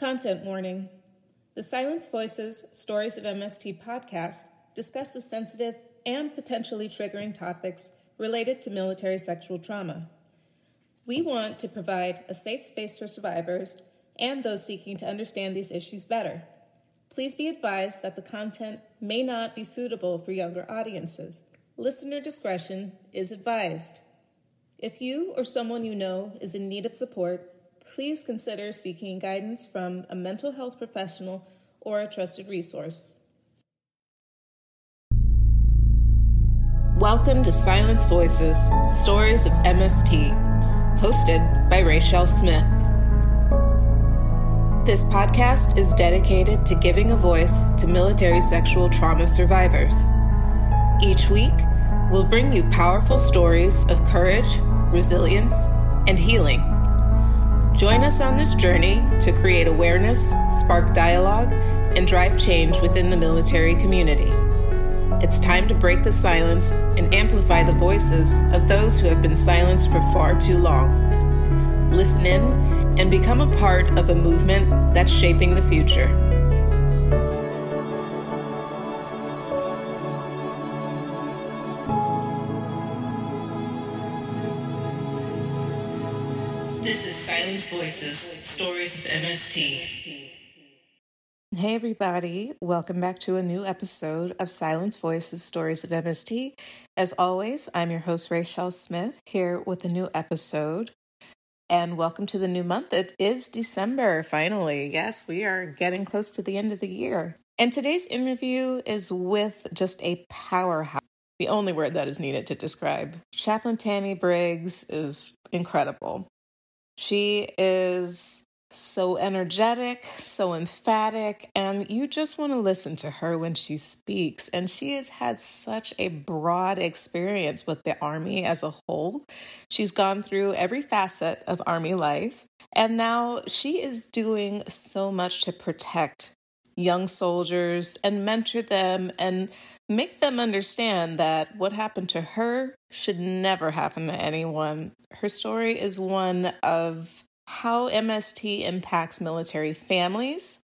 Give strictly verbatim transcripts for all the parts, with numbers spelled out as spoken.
Content warning. The Silence Voices Stories of M S T podcast discusses sensitive and potentially triggering topics related to military sexual trauma. We want to provide a safe space for survivors and those seeking to understand these issues better. Please be advised that the content may not be suitable for younger audiences. Listener discretion is advised. If you or someone you know is in need of support, please consider seeking guidance from a mental health professional or a trusted resource. Welcome to Silence Voices, Stories of M S T, hosted by Rachelle Smith. This podcast is dedicated to giving a voice to military sexual trauma survivors. Each week, we'll bring you powerful stories of courage, resilience, and healing. Join us on this journey to create awareness, spark dialogue, and drive change within the military community. It's time to break the silence and amplify the voices of those who have been silenced for far too long. Listen in and become a part of a movement that's shaping the future. This is Silence Voices, Stories of M S T. Hey everybody, welcome back to a new episode of Silence Voices, Stories of M S T. As always, I'm your host, Rachelle Smith, here with a new episode. And welcome to the new month. It is December, finally. Yes, we are getting close to the end of the year. And today's interview is with just a powerhouse. The only word that is needed to describe. Chaplain Tammy Briggs is incredible. She is so energetic, so emphatic, and you just want to listen to her when she speaks. And she has had such a broad experience with the Army as a whole. She's gone through every facet of Army life, and now she is doing so much to protect young soldiers and mentor them and make them understand that what happened to her should never happen to anyone. Her story is one of how M S T impacts military families,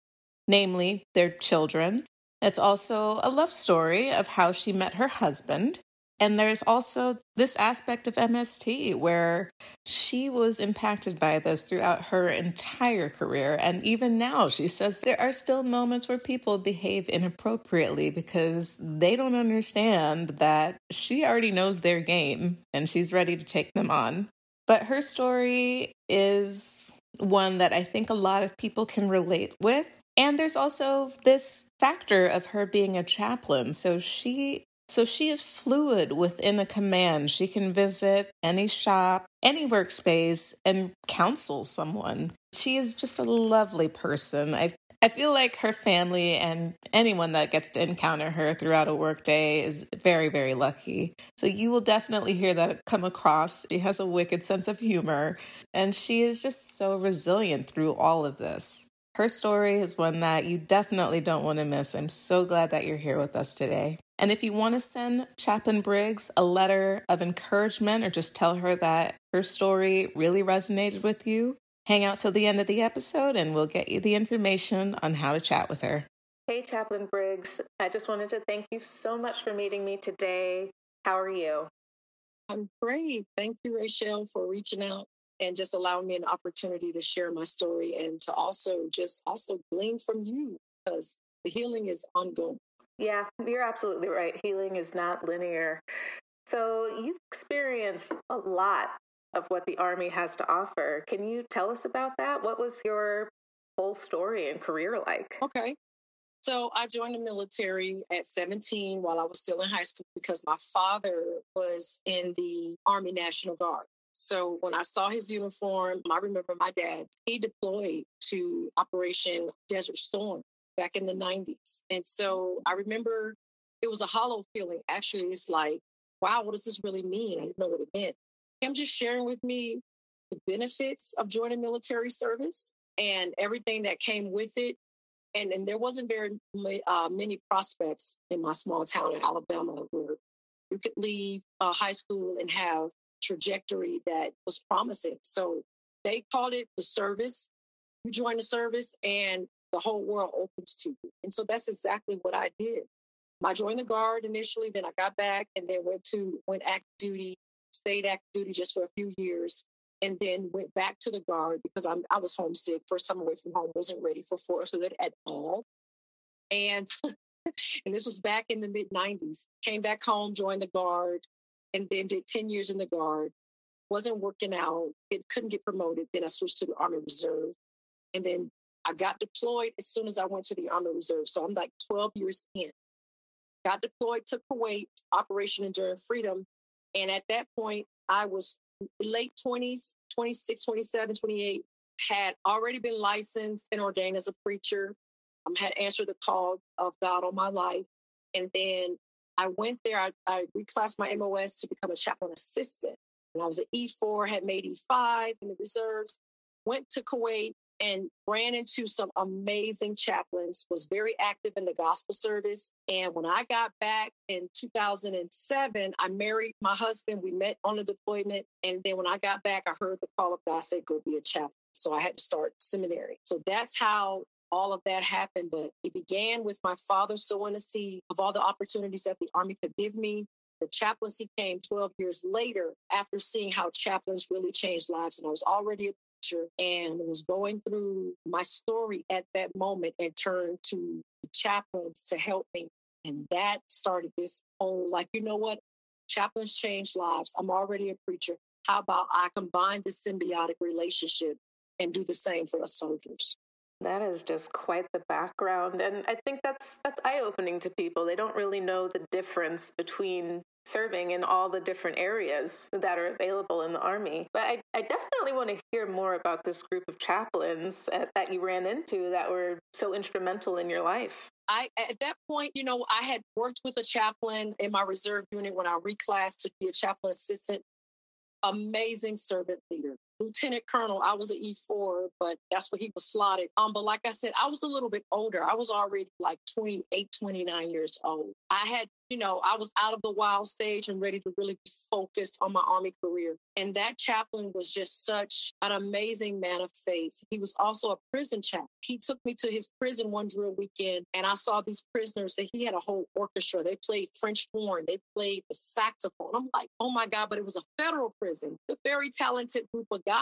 namely their children. It's also a love story of how she met her husband. And there's also this aspect of M S T where she was impacted by this throughout her entire career. And even now, she says there are still moments where people behave inappropriately because they don't understand that she already knows their game and she's ready to take them on. But her story is one that I think a lot of people can relate with. And there's also this factor of her being a chaplain. So she so she is fluid within a command. She can visit any shop, any workspace, and counsel someone. She is just a lovely person. I I feel like her family and anyone that gets to encounter her throughout a workday is very, very lucky. So you will definitely hear that come across. She has a wicked sense of humor, and she is just so resilient through all of this. Her story is one that you definitely don't want to miss. I'm so glad that you're here with us today. And if you want to send Chaplain Briggs a letter of encouragement or just tell her that her story really resonated with you, hang out till the end of the episode and we'll get you the information on how to chat with her. Hey, Chaplain Briggs. I just wanted to thank you so much for meeting me today. How are you? I'm great. Thank you, Rachelle, for reaching out and just allowing me an opportunity to share my story and to also just also glean from you because the healing is ongoing. Yeah, you're absolutely right. Healing is not linear. So you've experienced a lot of what the Army has to offer. Can you tell us about that? What was your whole story and career like? Okay. So I joined the military at seventeen while I was still in high school because my father was in the Army National Guard. So when I saw his uniform, I remember my dad, he deployed to Operation Desert Storm back in the nineties. And so I remember it was a hollow feeling. Actually, it's like, wow, what does this really mean? I didn't know what it meant. Him just sharing with me the benefits of joining military service and everything that came with it. And, and there wasn't very uh, many prospects in my small town in Alabama where you could leave uh, high school and have trajectory that was promising. So they called it the service. You join the service and the whole world opens to you. And so that's exactly what I did. I joined the Guard initially, then I got back and then went to went active duty, stayed active duty just for a few years, and then went back to the Guard because I'm, I was homesick. First time away from home, wasn't ready for Fort Hood at all. And, and this was back in the mid nineties. Came back home, joined the Guard, and then did ten years in the Guard. Wasn't working out. It couldn't get promoted. Then I switched to the Army Reserve. And then I got deployed as soon as I went to the Army Reserve. So I'm like twelve years in. Got deployed to Kuwait, Operation Enduring Freedom. And at that point, I was late twenties, twenty-six, twenty-seven, twenty-eight, had already been licensed and ordained as a preacher. I had answered the call of God on my life. And then I went there. I, I reclassed my M O S to become a chaplain assistant. And I was an E four, had made E five in the reserves, went to Kuwait and ran into some amazing chaplains, was very active in the gospel service. And when I got back in two thousand seven, I married my husband. We met on the deployment. And then when I got back, I heard the call of God say, go be a chaplain. So I had to start seminary. So that's how all of that happened. But it began with my father sowing a seed of all the opportunities that the Army could give me. The chaplaincy came twelve years later after seeing how chaplains really changed lives. And I was already a preacher and was going through my story at that moment and turned to the chaplains to help me. And that started this whole, like, you know what? Chaplains change lives. I'm already a preacher. How about I combine this symbiotic relationship and do the same for us soldiers? That is just quite the background. And I think that's that's eye-opening to people. They don't really know the difference between serving in all the different areas that are available in the Army. But I, I definitely want to hear more about this group of chaplains at, that you ran into that were so instrumental in your life. I At that point, you know, I had worked with a chaplain in my reserve unit when I reclassed to be a chaplain assistant. Amazing servant leader. Lieutenant Colonel, I was an E four, but that's what he was slotted. Um, but like I said, I was a little bit older. I was already like twenty-eight, twenty-nine years old. I had, you know, I was out of the wild stage and ready to really be focused on my Army career. And that chaplain was just such an amazing man of faith. He was also a prison chaplain. He took me to his prison one drill weekend, and I saw these prisoners that he had a whole orchestra. They played French horn. They played the saxophone. I'm like, oh my God, but it was a federal prison. The very talented group of guys.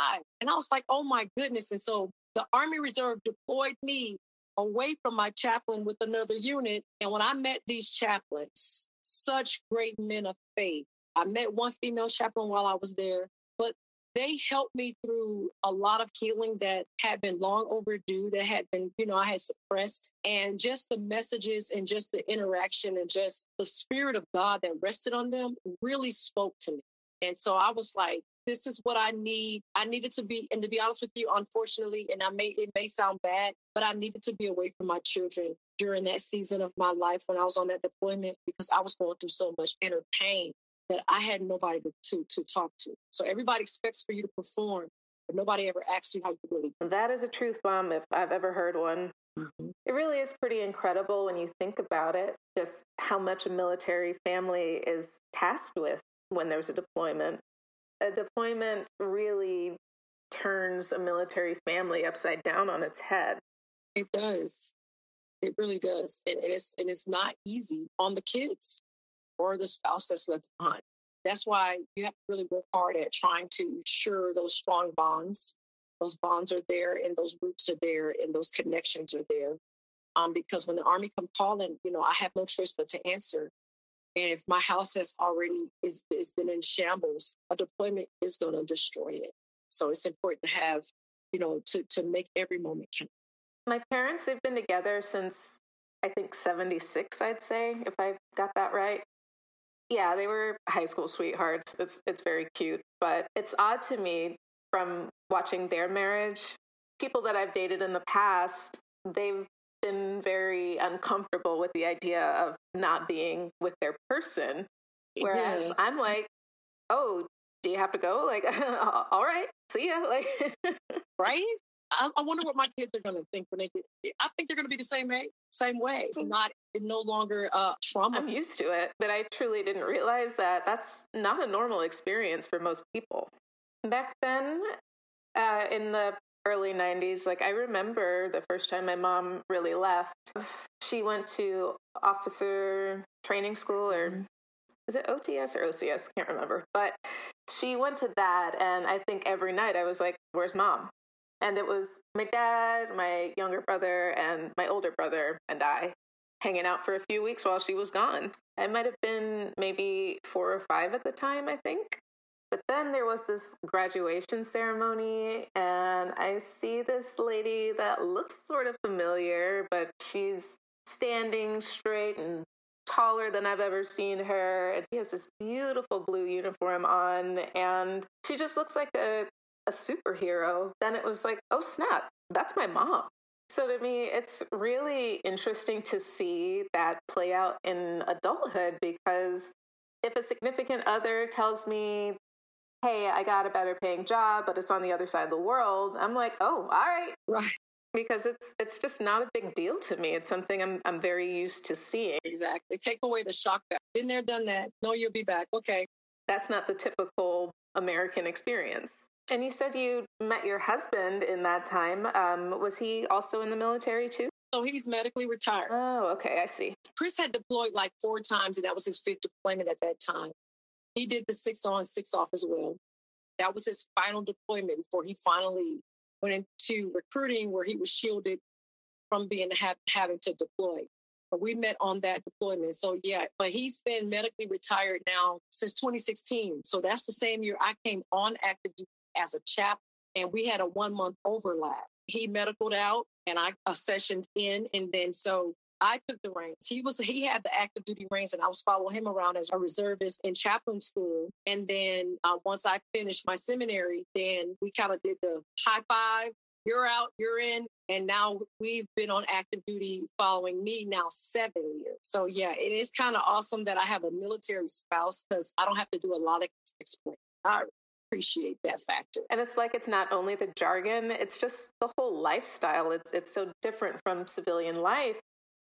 And I was like, oh my goodness. And so the Army Reserve deployed me away from my chaplain with another unit. And when I met these chaplains, such great men of faith. I met one female chaplain while I was there, but they helped me through a lot of healing that had been long overdue, that had been, you know, I had suppressed. And just the messages and just the interaction and just the spirit of God that rested on them really spoke to me. And so I was like, this is what I need. I needed to be, and to be honest with you, unfortunately, and I may it may sound bad, but I needed to be away from my children during that season of my life when I was on that deployment because I was going through so much inner pain that I had nobody to, to, to talk to. So everybody expects for you to perform, but nobody ever asks you how you really do. That is a truth bomb if I've ever heard one. Mm-hmm. It really is pretty incredible when you think about it, just how much a military family is tasked with when there's a deployment. A deployment really turns a military family upside down on its head. It does. It really does. And it's and it's not easy on the kids or the spouse that's left behind. That's why you have to really work hard at trying to ensure those strong bonds. Those bonds are there and those roots are there and those connections are there. Um, because when the Army come calling, you know, I have no choice but to answer. And if my house has already is, is been in shambles, a deployment is going to destroy it. So it's important to have, you know, to, to make every moment count. My parents, they've been together since, I think, seventy-six, I'd say, if I got that right. Yeah, they were high school sweethearts. It's, it's very cute. But it's odd to me from watching their marriage. People that I've dated in the past, they've been very uncomfortable with the idea of not being with their person. Whereas yeah. I'm like, oh, do you have to go? Like, all right, see ya. Like, right? I, I wonder what my kids are going to think when they get, I think they're going to be the same way, same way. It's not, it's no longer uh, trauma. I'm used to it, but I truly didn't realize that that's not a normal experience for most people. Back then, uh, in the early nineties, like I remember the first time my mom really left. She went to officer training school, or is it O T S or O C S? Can't remember. But she went to that, and I think every night I was like, where's mom? And it was my dad, my younger brother, and my older brother, and I hanging out for a few weeks while she was gone. I might have been maybe four or five at the time, I think. But then there was this graduation ceremony, and I see this lady that looks sort of familiar, but she's standing straight and taller than I've ever seen her, and she has this beautiful blue uniform on, and she just looks like a, a superhero. Then it was like, oh snap, that's my mom. So to me, it's really interesting to see that play out in adulthood, because if a significant other tells me, hey, I got a better paying job, but it's on the other side of the world, I'm like, oh, all right. Right. Because it's it's just not a big deal to me. It's something I'm I'm very used to seeing. Exactly. Take away the shock factor. Been there, done that. No, you'll be back. Okay. That's not the typical American experience. And you said you met your husband in that time. Um, was he also in the military too? So he's medically retired. Oh, okay. I see. Chris had deployed like four times, and that was his fifth deployment at that time. He did the six on, six off as well. That was his final deployment before he finally went into recruiting, where he was shielded from being ha- having to deploy. But we met on that deployment. So yeah, but he's been medically retired now since twenty sixteen. So that's the same year I came on active duty as a chaplain, and we had a one-month overlap. He medicaled out, and I uh, sessioned in, and then so I took the reins. He was he had the active duty reins, and I was following him around as a reservist in chaplain school. And then uh, once I finished my seminary, then we kind of did the high five. You're out, you're in, and now we've been on active duty following me now seven years. So yeah, it is kind of awesome that I have a military spouse, because I don't have to do a lot of explaining. I, appreciate that factor. And it's like, it's not only the jargon, it's just the whole lifestyle. It's it's so different from civilian life.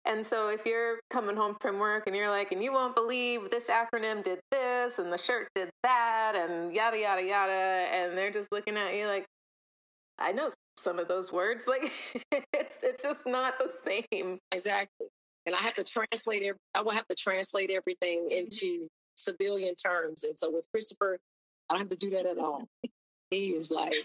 And so if you're coming home from work and you're like, and you won't believe this acronym did this, and the shirt did that, and yada, yada, yada. And they're just looking at you like, I know some of those words. Like, it's it's just not the same. Exactly. And I have to translate, every, I will have to translate everything into civilian terms. And so with Christopher, I don't have to do that at all. He is like,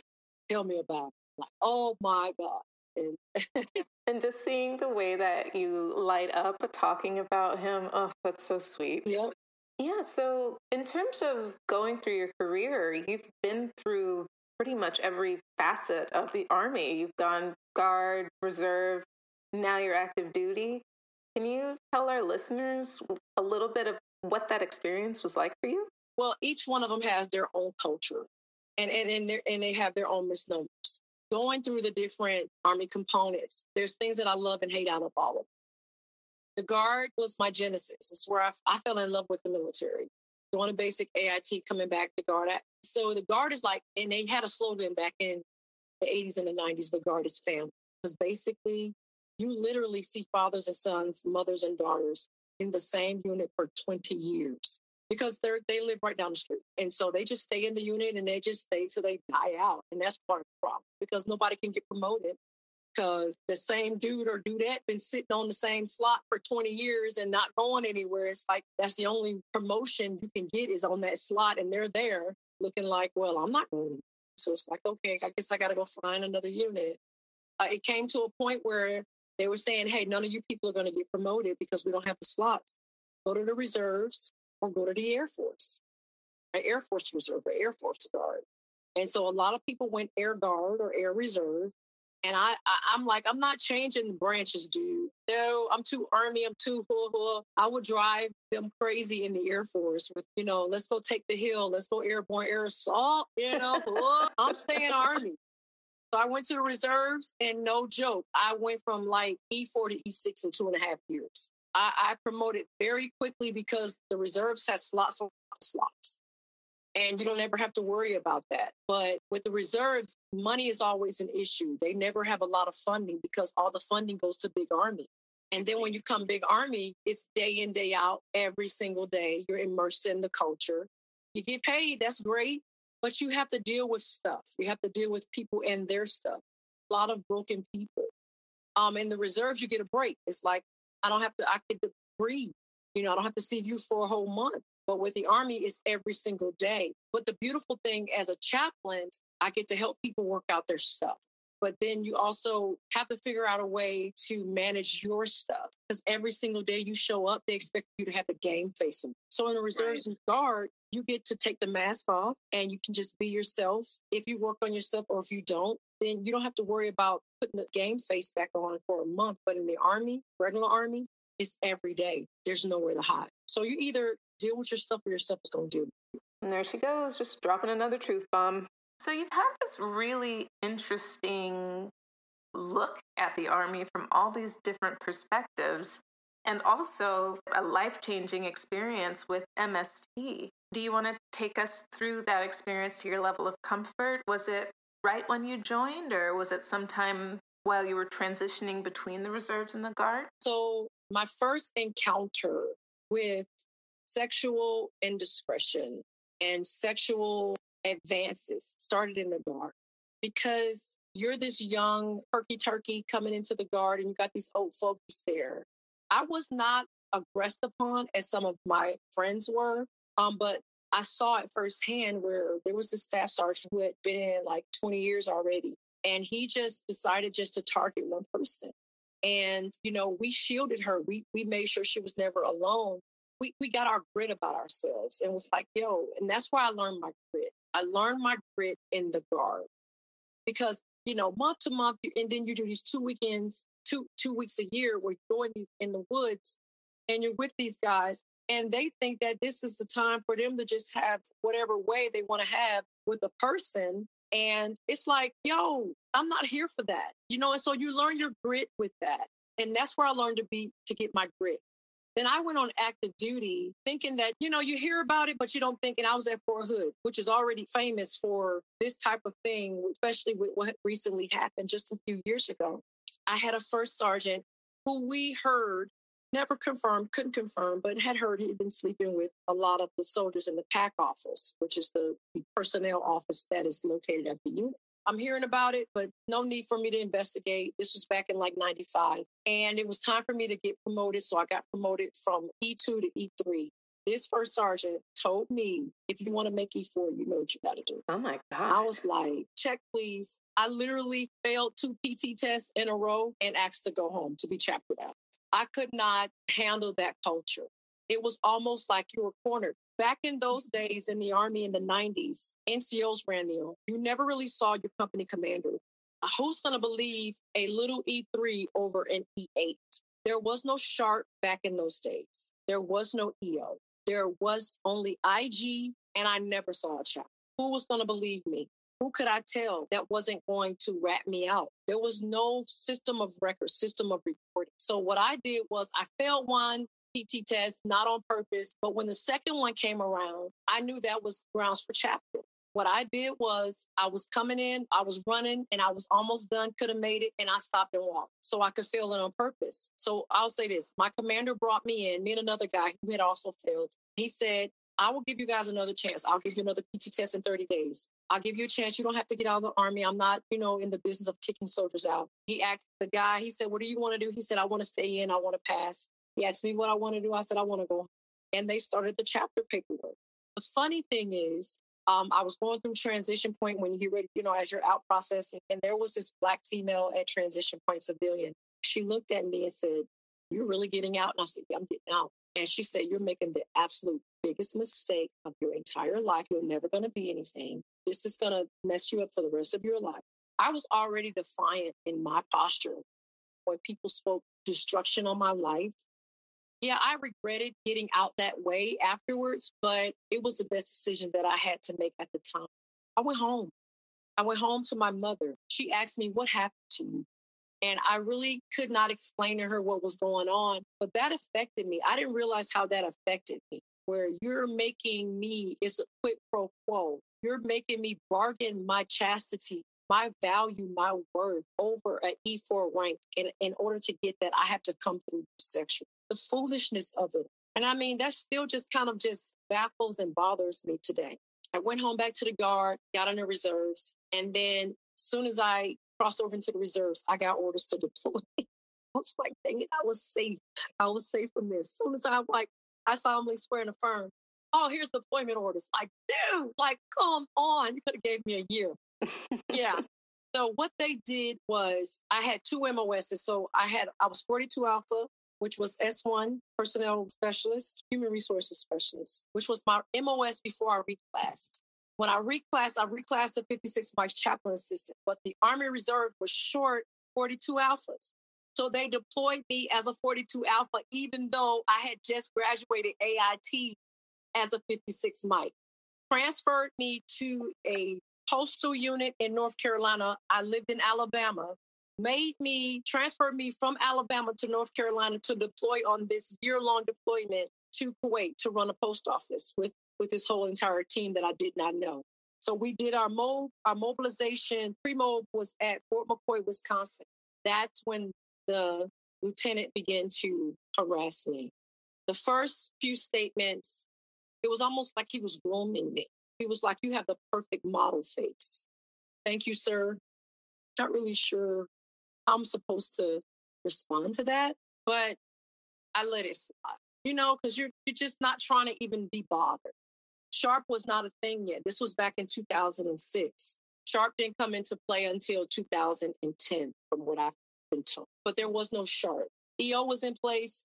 tell me about it. Like, oh my God. And, and just seeing the way that you light up talking about him. Oh, that's so sweet. Yep. Yeah. So in terms of going through your career, you've been through pretty much every facet of the Army. You've gone guard, reserve, now you're active duty. Can you tell our listeners a little bit of what that experience was like for you? Well, each one of them has their own culture, and and and, and they have their own misnomers. Going through the different Army components, there's things that I love and hate out of all of them. The Guard was my genesis. It's where I, I fell in love with the military. Going to basic A I T, coming back to Guard. So the Guard is like, and they had a slogan back in the eighties and the nineties, the Guard is family. Because basically, you literally see fathers and sons, mothers and daughters in the same unit for twenty years. Because they they live right down the street. And so they just stay in the unit, and they just stay till they die out. And that's part of the problem, because nobody can get promoted, because the same dude or dudette been sitting on the same slot for twenty years and not going anywhere. It's like, that's the only promotion you can get is on that slot. And they're there looking like, well, I'm not going. So it's like, okay, I guess I got to go find another unit. Uh, it came to a point where they were saying, hey, none of you people are going to get promoted because we don't have the slots. Go to the reserves. Or go to the Air Force, an Air Force Reserve, or Air Force Guard. And so a lot of people went Air Guard or Air Reserve. And I, I, I'm like, I'm not changing the branches, dude. No, I'm too Army. I'm too hoo-hoo. I would drive them crazy in the Air Force with, you know, let's go take the hill. Let's go airborne, air assault. You know, I'm staying Army. So I went to the reserves, and no joke, I went from like E four to E six in two and a half years. I, I promoted very quickly because the reserves has slots on slots, and you don't ever have to worry about that. But with the reserves, money is always an issue. They never have a lot of funding because all the funding goes to big Army. And then when you come big Army, it's day in, day out, every single day. You're immersed in the culture. You get paid. That's great. But you have to deal with stuff. You have to deal with people and their stuff. a lot of broken people. Um, in the reserves, you get a break. It's like, I don't have to, I get to breathe. You know, I don't have to see you for a whole month. But with the Army, it's every single day. But the beautiful thing as a chaplain, I get to help people work out their stuff. But then you also have to figure out a way to manage your stuff. Because every single day you show up, they expect you to have the game face them. So in the reserves right. and guard, you get to take the mask off and you can just be yourself. If you work on your stuff or if you don't, then you don't have to worry about putting the game face back on for a month. But in the Army, regular Army, it's every day. There's nowhere to hide. So you either deal with your stuff or your stuff is going to deal with you. And there she goes, just dropping another truth bomb. So you've had this really interesting look at the Army from all these different perspectives and also a life-changing experience with M S T. Do you want to take us through that experience to your level of comfort? Was it right when you joined, or was it sometime while you were transitioning between the reserves and the Guard? So my first encounter with sexual indiscretion and sexual advances started in the Guard, because you're this young perky turkey coming into the Guard and you got these old folks there. I was not aggressed upon as some of my friends were, um, but I saw it firsthand where there was a staff sergeant who had been in like twenty years already, and he just decided just to target one person. And, you know, we shielded her. We we made sure she was never alone. We we got our grit about ourselves and was like, yo, and that's why I learned my grit. I learned my grit in the Guard, because, you know, month to month, and then you do these two weekends, two two weeks a year where you're going in the woods and you're with these guys. And they think that this is the time for them to just have whatever way they want to have with a person. And it's like, yo, I'm not here for that. You know, and so you learn your grit with that. And that's where I learned to be, to get my grit. Then I went on active duty thinking that, you know, you hear about it, but you don't think. And I was at Fort Hood, which is already famous for this type of thing, especially with what recently happened just a few years ago. I had a first sergeant who we heard never confirmed, couldn't confirm, but had heard he'd been sleeping with a lot of the soldiers in the P A C office, which is the, the personnel office that is located at the unit. I'm hearing about it, but no need for me to investigate. This was back in like ninety-five. And it was time for me to get promoted. So I got promoted from E two to E three. This first sergeant told me, if you want to make E four, you know what you got to do. Oh my God. I was like, check, please. I literally failed two P T tests in a row and asked to go home to be chaplained out. I could not handle that culture. It was almost like you were cornered. Back in those days in the Army in the nineties, N C Os ran the Army. You never really saw your company commander. Who's going to believe a little E three over an E eight? There was no SHARP back in those days. There was no E O. There was only I G, and I never saw a chaplain. Who was going to believe me? Who could I tell that wasn't going to rat me out? There was no system of record, system of reporting. So what I did was I failed one P T test, not on purpose. But when the second one came around, I knew that was grounds for chaplain. What I did was I was coming in, I was running, and I was almost done, could have made it, and I stopped and walked so I could fail it on purpose. So I'll say this. My commander brought me in, me and another guy who had also failed. He said, I will give you guys another chance. I'll give you another P T test in thirty days. I'll give you a chance. You don't have to get out of the Army. I'm not, you know, in the business of kicking soldiers out. He asked the guy, he said, what do you want to do? He said, I want to stay in. I want to pass. He asked me what I want to do. I said, I want to go. And they started the chapter paperwork. The funny thing is, um, I was going through transition point when you get ready, you know, as you're out processing. And there was this Black female at transition point, civilian. She looked at me and said, you're really getting out? And I said, yeah, I'm getting out. And she said, you're making the absolute biggest mistake of your entire life. You're never going to be anything. This is going to mess you up for the rest of your life. I was already defiant in my posture when people spoke destruction on my life. Yeah, I regretted getting out that way afterwards, but it was the best decision that I had to make at the time. I went home. I went home to my mother. She asked me, what happened to you? And I really could not explain to her what was going on, but that affected me. I didn't realize how that affected me, where you're making me, it's a quid pro quo. You're making me bargain my chastity, my value, my worth over an E four rank. And in order to get that, I have to come through sexual. The foolishness of it. And I mean, that still just kind of just baffles and bothers me today. I went home back to the Guard, got on the reserves. And then as soon as I crossed over into the reserves, I got orders to deploy. I was like, dang it, I was safe. I was safe from this. As soon as I like, I solemnly swear and affirm, oh, here's deployment orders. Like, dude, like, come on. You could have gave me a year. Yeah. So what they did was I had two M O S's. So I had, I was forty-two Alpha, which was S one, Personnel Specialist, Human Resources Specialist, which was my M O S before I reclassed. When I reclassed, I reclassed to fifty-six Vice Chaplain Assistant, but the Army Reserve was short forty-two Alphas. So they deployed me as a forty-two Alpha, even though I had just graduated A I T as a fifty-six Mike. Transferred me to a postal unit in North Carolina. I lived in Alabama. Made me, transferred me from Alabama to North Carolina to deploy on this year-long deployment to Kuwait to run a post office with, with this whole entire team that I did not know. So we did our mob, our mobilization. Pre-mob was at Fort McCoy, Wisconsin. That's when the lieutenant began to harass me. The first few statements, it was almost like he was grooming me. He was like, you have the perfect model face. Thank you, sir. Not really sure how I'm supposed to respond to that, but I let it slide, you know, because you're, you're just not trying to even be bothered. SHARP was not a thing yet. This was back in two thousand six. SHARP didn't come into play until two thousand ten, from what I've been told. But there was no SHARP. E O was in place.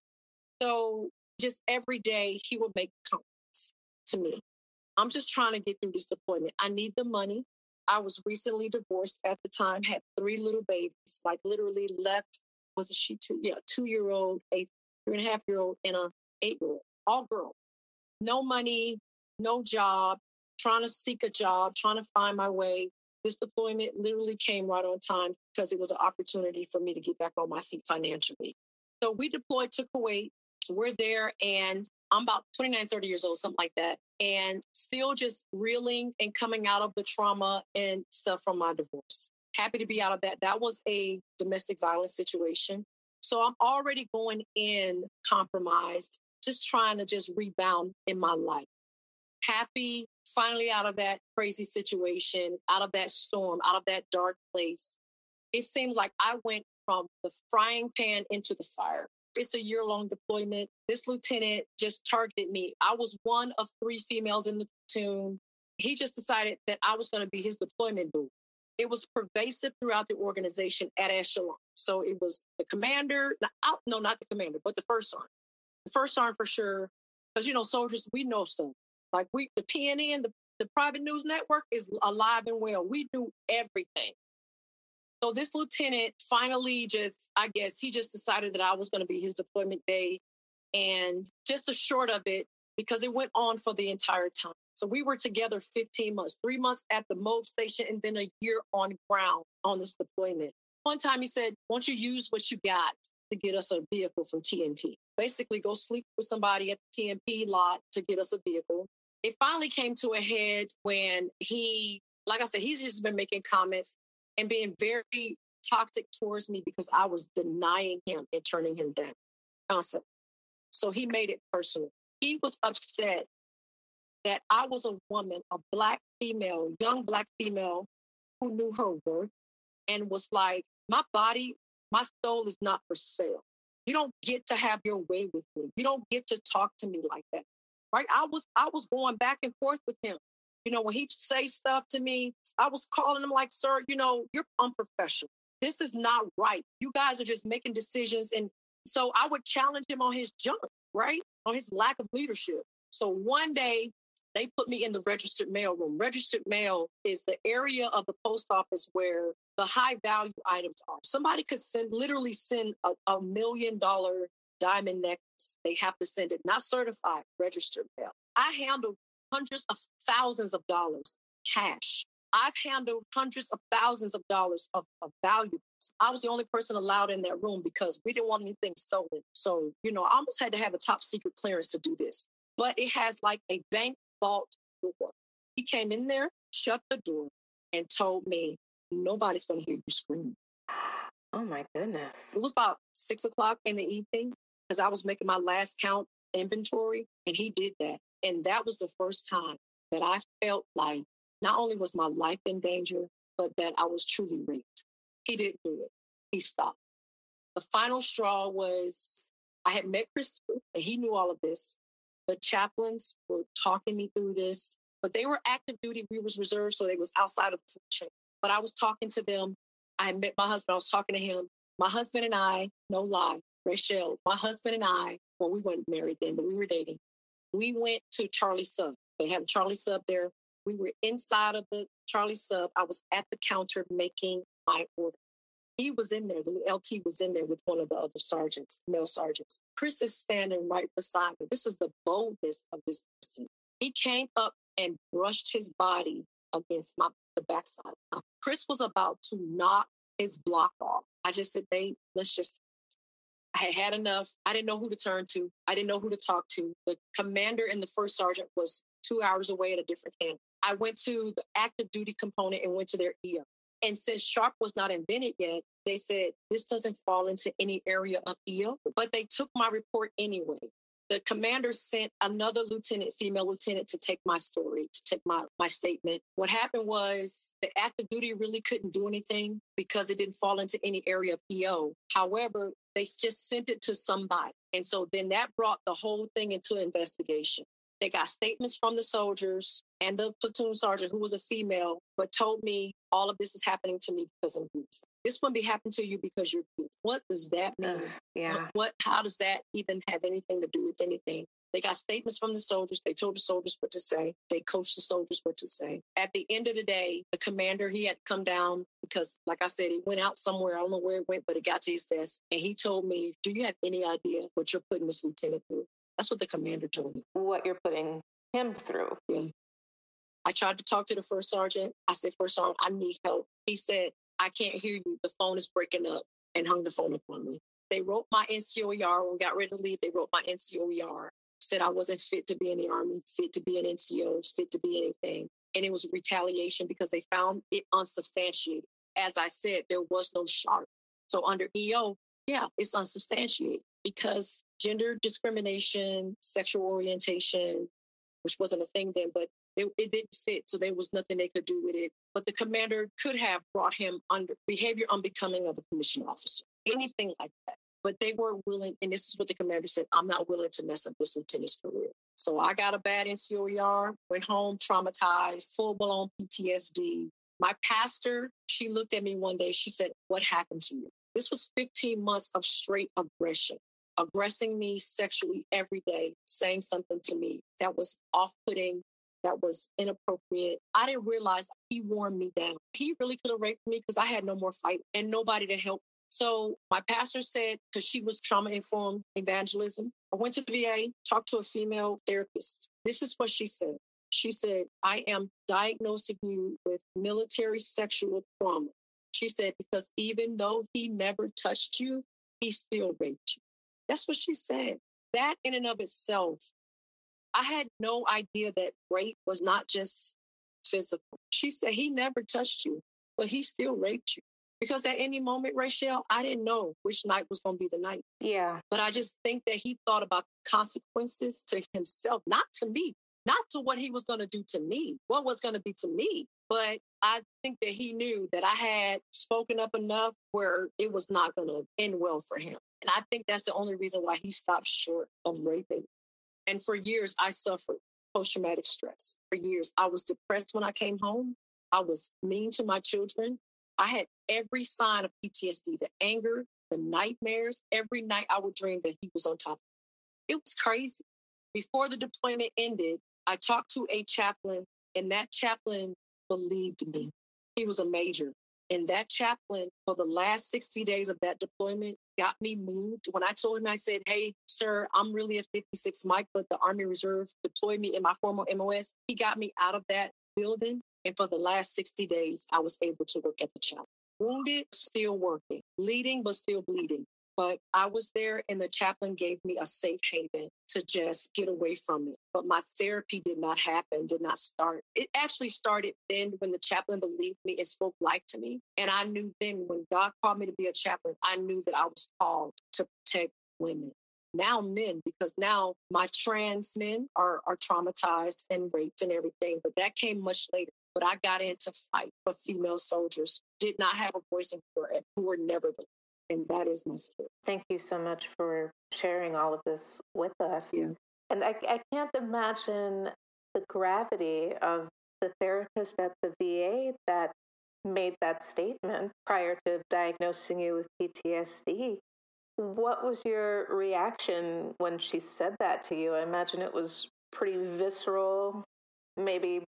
So just every day he would make comments to me. I'm just trying to get through this deployment. I need the money. I was recently divorced at the time, had three little babies, like literally left, was it she two? Yeah, two-year-old, a three and a half year old, and a eight-year-old, all girl. No money, no job, trying to seek a job, trying to find my way. This deployment literally came right on time because it was an opportunity for me to get back on my feet financially. So we deployed to Kuwait. We're there and I'm about twenty-nine, thirty years old, something like that. And still just reeling and coming out of the trauma and stuff from my divorce. Happy to be out of that. That was a domestic violence situation. So I'm already going in compromised, just trying to just rebound in my life. Happy, finally out of that crazy situation, out of that storm, out of that dark place. It seems like I went from the frying pan into the fire. It's a year-long deployment. This lieutenant just targeted me. I was one of three females in the platoon. He just decided that I was going to be his deployment boo. It was pervasive throughout the organization at Echelon. So it was the commander, not, no, not the commander, but the first sergeant. The first sergeant for sure, because, you know, soldiers, we know stuff. Like we, the P N N, the, the private news network is alive and well. We do everything. So this lieutenant finally just, I guess, he just decided that I was going to be his deployment day and just a short of it because it went on for the entire time. So we were together fifteen months, three months at the mob station and then a year on ground on this deployment. One time he said, won't you use what you got to get us a vehicle from T N P? Basically, go sleep with somebody at the T N P lot to get us a vehicle. It finally came to a head when he, like I said, he's just been making comments and being very toxic towards me because I was denying him and turning him down constantly. So he made it personal. He was upset that I was a woman, a Black female, young Black female who knew her worth and was like, my body, my soul is not for sale. You don't get to have your way with me. You don't get to talk to me like that. Right? I was I was going back and forth with him. You know, when he'd say stuff to me, I was calling him like, sir, you know, you're unprofessional. This is not right. You guys are just making decisions. And so I would challenge him on his junk, right? On his lack of leadership. So one day they put me in the registered mail room. Registered mail is the area of the post office where the high value items are. Somebody could send, literally send a, a million dollar diamond necklace. They have to send it, not certified, registered mail. I handled hundreds of thousands of dollars cash. I've handled hundreds of thousands of dollars of, of valuables. I was the only person allowed in that room because we didn't want anything stolen. So, you know, I almost had to have a top secret clearance to do this. But it has like a bank vault door. He came in there, shut the door, and told me, nobody's going to hear you scream. Oh, my goodness. It was about six o'clock in the evening because I was making my last count inventory, and he did that. And that was the first time that I felt like not only was my life in danger, but that I was truly raped. He didn't do it. He stopped. The final straw was I had met Christopher, and he knew all of this. The chaplains were talking me through this, but they were active duty. We was reserved, so they was outside of the chain. But I was talking to them. I had met my husband. I was talking to him. My husband and I, no lie, Rachelle, my husband and I, well, we weren't married then, but we were dating. We went to Charlie Sub. They had a Charlie Sub there. We were inside of the Charlie Sub. I was at the counter making my order. He was in there. The L T was in there with one of the other sergeants, male sergeants. Chris is standing right beside me. This is the boldness of this person. He came up and brushed his body against my, the backside. Chris was about to knock his block off. I just said, babe, let's just, I had had enough. I didn't know who to turn to. I didn't know who to talk to. The commander and the first sergeant was two hours away at a different camp. I went to the active duty component and went to their E O. And since SHARP was not invented yet, they said, this doesn't fall into any area of E O, but they took my report anyway. The commander sent another lieutenant, female lieutenant, to take my story, to take my, my statement. What happened was the active duty really couldn't do anything because it didn't fall into any area of E O. However, they just sent it to somebody. And so then that brought the whole thing into investigation. They got statements from the soldiers and the platoon sergeant, who was a female, but told me all of this is happening to me because I'm beautiful. This wouldn't be happening to you because you're beautiful. What does that mean? Uh, yeah. What? How does that even have anything to do with anything? They got statements from the soldiers. They told the soldiers what to say. They coached the soldiers what to say. At the end of the day, the commander, he had come down because, like I said, it went out somewhere. I don't know where it went, but it got to his desk. And he told me, do you have any idea what you're putting this lieutenant through? That's what the commander told me. What you're putting him through. Yeah. I tried to talk to the first sergeant. I said, first sergeant, I need help. He said, I can't hear you. The phone is breaking up, and hung the phone up on me. They wrote my N C O E R. When we got ready to leave, they wrote my N C O E R. Said I wasn't fit to be in the Army, fit to be an N C O, fit to be anything. And it was retaliation because they found it unsubstantiated. As I said, there was no SHARP. So under E O, yeah, it's unsubstantiated because gender discrimination, sexual orientation, which wasn't a thing then, but it, it didn't fit. So there was nothing they could do with it. But the commander could have brought him under behavior unbecoming of a commissioned officer, anything like that. But they weren't willing, and this is what the commander said, I'm not willing to mess up this lieutenant's career. So I got a bad N C O E R, went home traumatized, full-blown P T S D. My pastor, she looked at me one day, she said, what happened to you? This was fifteen months of straight aggression, aggressing me sexually every day, saying something to me that was off-putting, that was inappropriate. I didn't realize he wore me down. He really could have raped me because I had no more fight and nobody to help. So my pastor said, because she was trauma-informed evangelism, I went to the V A, talked to a female therapist. This is what she said. She said, I am diagnosing you with military sexual trauma. She said, because even though he never touched you, he still raped you. That's what she said. That in and of itself, I had no idea that rape was not just physical. She said, he never touched you, but he still raped you. Because at any moment, Rachelle, I didn't know which night was going to be the night. Yeah. But I just think that he thought about consequences to himself, not to me, not to what he was going to do to me, what was going to be to me. But I think that he knew that I had spoken up enough where it was not going to end well for him. And I think that's the only reason why he stopped short of raping. And for years, I suffered post-traumatic stress. For years, I was depressed when I came home. I was mean to my children. I had every sign of P T S D, the anger, the nightmares. Every night I would dream that he was on top of me. It was crazy. Before the deployment ended, I talked to a chaplain, and that chaplain believed me. He was a major. And that chaplain, for the last sixty days of that deployment, got me moved. When I told him, I said, hey, sir, I'm really a fifty-six Mike, but the Army Reserve deployed me in my formal M O S. He got me out of that building. And for the last sixty days, I was able to work at the chaplain. Wounded, still working. Bleeding, but still bleeding. But I was there, and the chaplain gave me a safe haven to just get away from it. But my therapy did not happen, did not start. It actually started then when the chaplain believed me and spoke life to me. And I knew then when God called me to be a chaplain, I knew that I was called to protect women. Now men, because now my trans men are, are traumatized and raped and everything. But that came much later. But I got in to fight for female soldiers did not have a voice in war and who were never believed. And that is my story. Thank you so much for sharing all of this with us. Yeah. And I, I can't imagine the gravity of the therapist at the V A that made that statement prior to diagnosing you with P T S D. What was your reaction when she said that to you? I imagine it was pretty visceral, maybe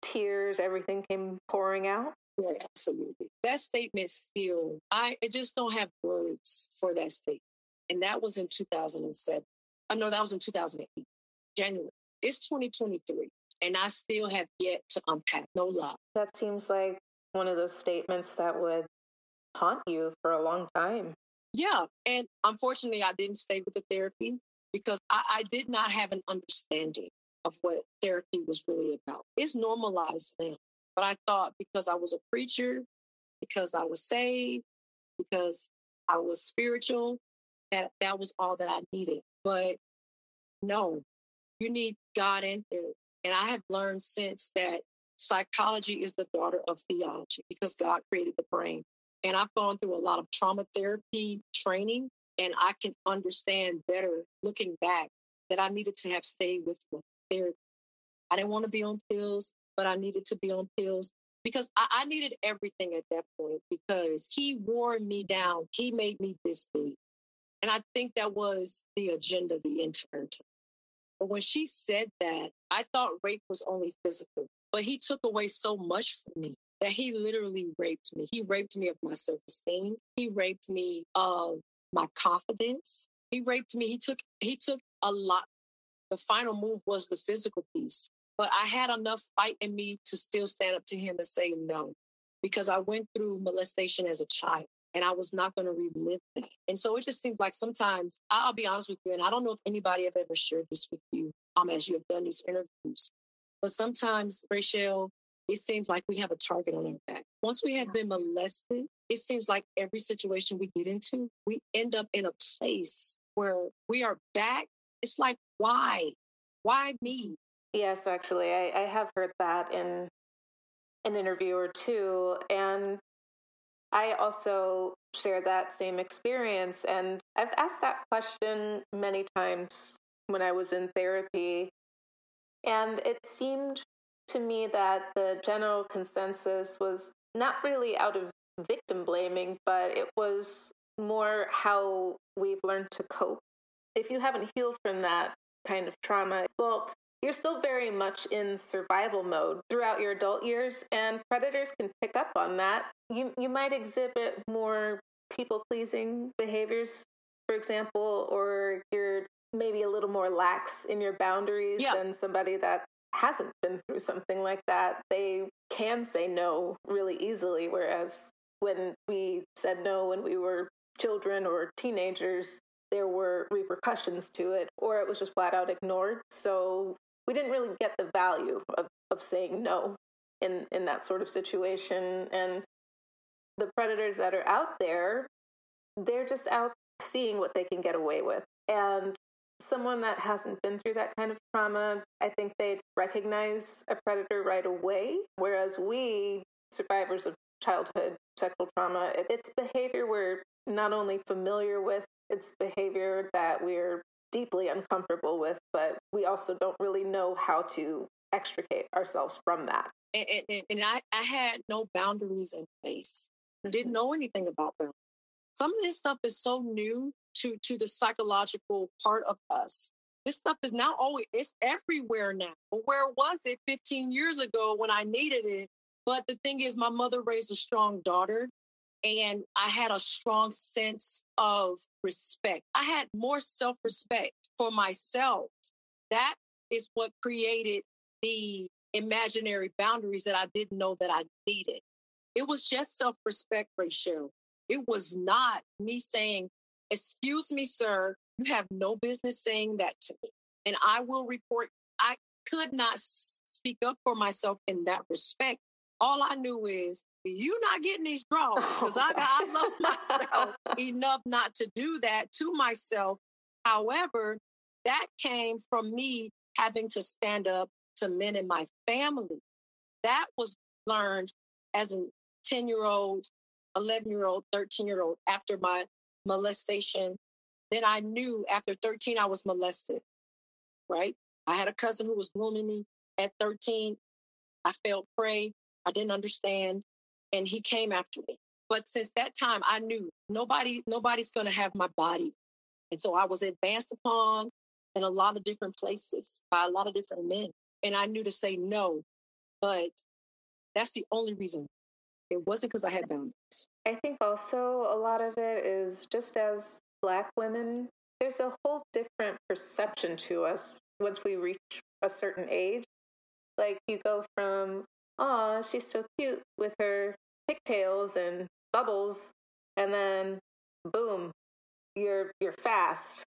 tears, everything came pouring out. Yeah, absolutely. That statement still, I, I just don't have words for that statement. And that was in two thousand seven. Oh, no, that was in two thousand eight, January. It's twenty twenty-three, and I still have yet to unpack, no lie. That seems like one of those statements that would haunt you for a long time. Yeah, and unfortunately, I didn't stay with the therapy because I, I did not have an understanding of what therapy was really about. It's normalized now. But I thought because I was a preacher, because I was saved, because I was spiritual, that that was all that I needed. But no, you need God in there. And I have learned since that psychology is the daughter of theology because God created the brain. And I've gone through a lot of trauma therapy training, and I can understand better looking back that I needed to have stayed with therapy. I didn't want to be on pills, but I needed to be on pills because I, I needed everything at that point because he wore me down. He made me this big. And I think that was the agenda the entire time. But when she said that, I thought rape was only physical, but he took away so much from me that he literally raped me. He raped me of my self-esteem. He raped me of my confidence. He raped me. He took, he took a lot. The final move was the physical piece. But I had enough fight in me to still stand up to him and say no, because I went through molestation as a child and I was not going to relive that. And so it just seemed like sometimes, I'll be honest with you, and I don't know if anybody have ever shared this with you um, as you have done these interviews, but sometimes, Rachelle, it seems like we have a target on our back. Once we have been molested, it seems like every situation we get into, we end up in a place where we are back. It's like, why? Why me? Yes, actually, I, I have heard that in an interview or two, and I also share that same experience, and I've asked that question many times when I was in therapy, and it seemed to me that the general consensus was not really out of victim blaming, but it was more how we've learned to cope. If you haven't healed from that kind of trauma, well, you're still very much in survival mode throughout your adult years, and predators can pick up on that. You you might exhibit more people-pleasing behaviors, for example, or you're maybe a little more lax in your boundaries yeah. than somebody that hasn't been through something like that. They can say no really easily, whereas when we said no when we were children or teenagers, there were repercussions to it, or it was just flat out ignored. So we didn't really get the value of, of saying no in, in that sort of situation. And the predators that are out there, they're just out seeing what they can get away with. And someone that hasn't been through that kind of trauma, I think they'd recognize a predator right away. Whereas we, survivors of childhood sexual trauma, it's behavior we're not only familiar with, it's behavior that we're deeply uncomfortable with, but we also don't really know how to extricate ourselves from that. And, and, and I, I had no boundaries in place. I didn't know anything about them. Some of this stuff is so new to, to the psychological part of us. This stuff is now always, it's everywhere now. But where was it fifteen years ago when I needed it? But the thing is, my mother raised a strong daughter, and I had a strong sense of respect. I had more self-respect for myself. That is what created the imaginary boundaries that I didn't know that I needed. It was just self-respect, Rachelle. It was not me saying, excuse me, sir, you have no business saying that to me, and I will report. I could not speak up for myself in that respect. All I knew is, you're not getting these draws because oh, I, I love myself enough not to do that to myself. However, that came from me having to stand up to men in my family. That was learned as an ten-year-old, eleven-year-old, thirteen-year-old after my molestation. Then I knew after thirteen, I was molested, right? I had a cousin who was grooming me at thirteen. I fell prey. I didn't understand. And he came after me. But since that time, I knew nobody, nobody's going to have my body. And so I was advanced upon in a lot of different places by a lot of different men. And I knew to say no, but that's the only reason. It wasn't because I had boundaries. I think also a lot of it is just as Black women, there's a whole different perception to us once we reach a certain age. Like you go from, aw, she's so cute with her pigtails and bubbles, and then boom, you're you're fast.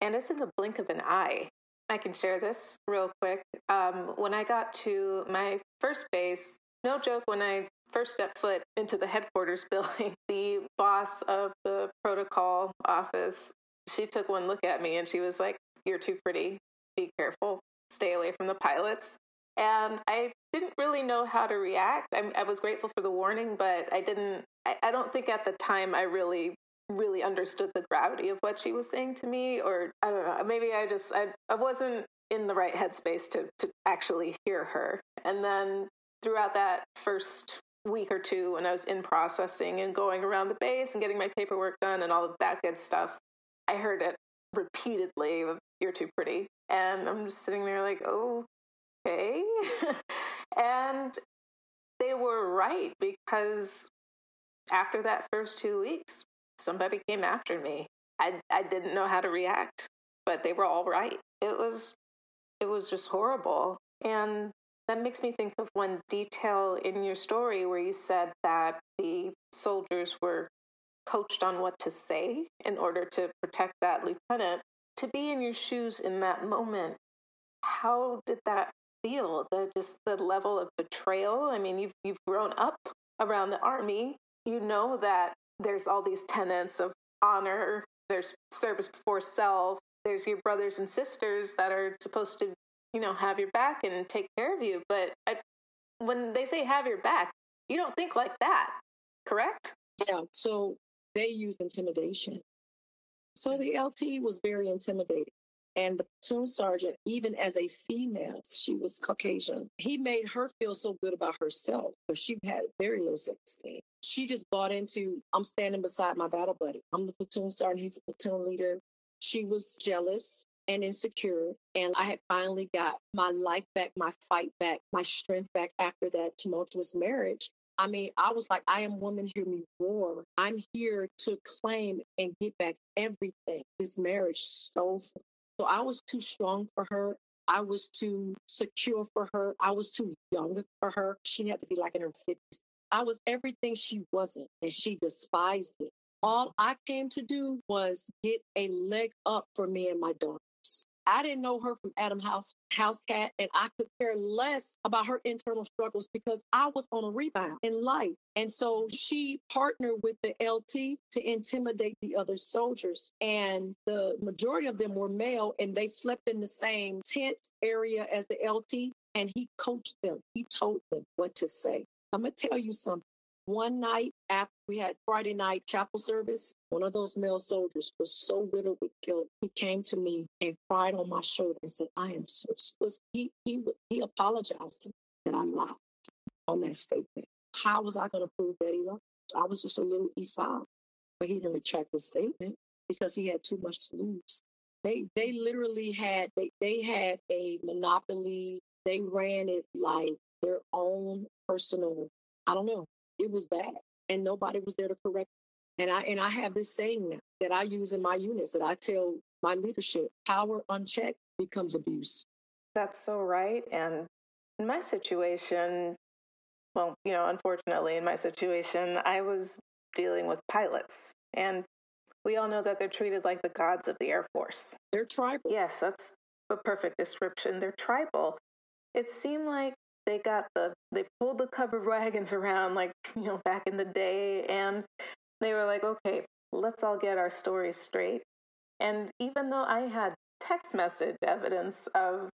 And it's in the blink of an eye. I can share this real quick. Um, when I got to my first base, no joke, when I first stepped foot into the headquarters building, the boss of the protocol office, she took one look at me and she was like, "You're too pretty. Be careful. Stay away from the pilots." And I didn't really know how to react. I, I was grateful for the warning, but I didn't, I, I don't think at the time I really, really understood the gravity of what she was saying to me, or I don't know, maybe I just, I, I wasn't in the right headspace to, to actually hear her. And then throughout that first week or two when I was in processing and going around the base and getting my paperwork done and all of that good stuff, I heard it repeatedly, "You're too pretty." And I'm just sitting there like, oh, okay. And they were right, because after that first two weeks, somebody came after me. I I didn't know how to react, but they were all right. It was, it was just horrible. And that makes me think of one detail in your story where you said that the soldiers were coached on what to say in order to protect that lieutenant. To be in your shoes in that moment, how did that feel? The just the level of betrayal. I mean, you've you've grown up around the Army. You know that there's all these tenets of honor. There's service before self. There's your brothers and sisters that are supposed to, you know, have your back and take care of you. But I, when they say have your back, you don't think like that, correct? Yeah, so they use intimidation. So the L T was very intimidating. And the platoon sergeant, even as a female, she was Caucasian. He made her feel so good about herself, but she had very low self-esteem. She just bought into, I'm standing beside my battle buddy. I'm the platoon sergeant. He's a platoon leader. She was jealous and insecure. And I had finally got my life back, my fight back, my strength back after that tumultuous marriage. I mean, I was like, I am woman, hear me roar. I'm here to claim and get back everything this marriage stole from. So I was too strong for her. I was too secure for her. I was too young for her. She had to be like in her fifties. I was everything she wasn't, and she despised it. All I came to do was get a leg up for me and my daughters. I didn't know her from Adam House, House Cat, and I could care less about her internal struggles because I was on a rebound in life. And so she partnered with the L T to intimidate the other soldiers. And the majority of them were male, and they slept in the same tent area as the L T. And he coached them. He told them what to say. I'm going to tell you something. One night after we had Friday night chapel service, one of those male soldiers was so riddled with guilt. He came to me and cried on my shoulder and said, I am so, he, he, he apologized to me that I lied on that statement. How was I going to prove that he lied? I was just a little E five, but he didn't retract the statement because he had too much to lose. They, they literally had, they, they had a monopoly. They ran it like their own personal, I don't know. It was bad, and nobody was there to correct it. And I and I have this saying now that I use in my units that I tell my leadership: power unchecked becomes abuse. That's so right. And in my situation, well, you know, unfortunately, in my situation, I was dealing with pilots, and we all know that they're treated like the gods of the Air Force. They're tribal. Yes, that's a perfect description. They're tribal. It seemed like They got the, they pulled the covered wagons around, like, you know, back in the day. And they were like, okay, let's all get our stories straight. And even though I had text message evidence of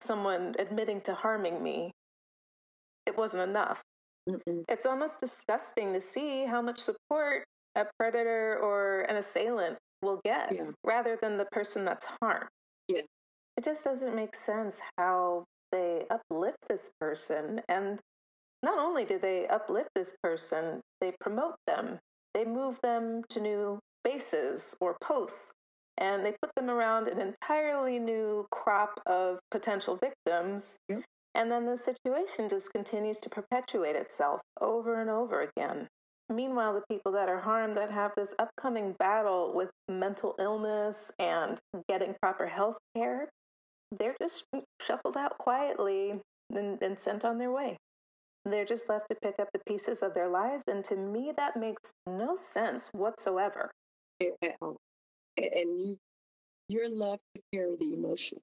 someone admitting to harming me, it wasn't enough. Mm-mm. It's almost disgusting to see how much support a predator or an assailant will get yeah. rather than the person that's harmed. Yeah. It just doesn't make sense how they uplift this person. And not only do they uplift this person, they promote them. They move them to new bases or posts, and they put them around an entirely new crop of potential victims. Yep. And then the situation just continues to perpetuate itself over and over again. Meanwhile, the people that are harmed that have this upcoming battle with mental illness and getting proper health care, they're just shuffled out quietly and, and sent on their way. They're just left to pick up the pieces of their lives. And to me, that makes no sense whatsoever. And you, you're left to carry the emotion.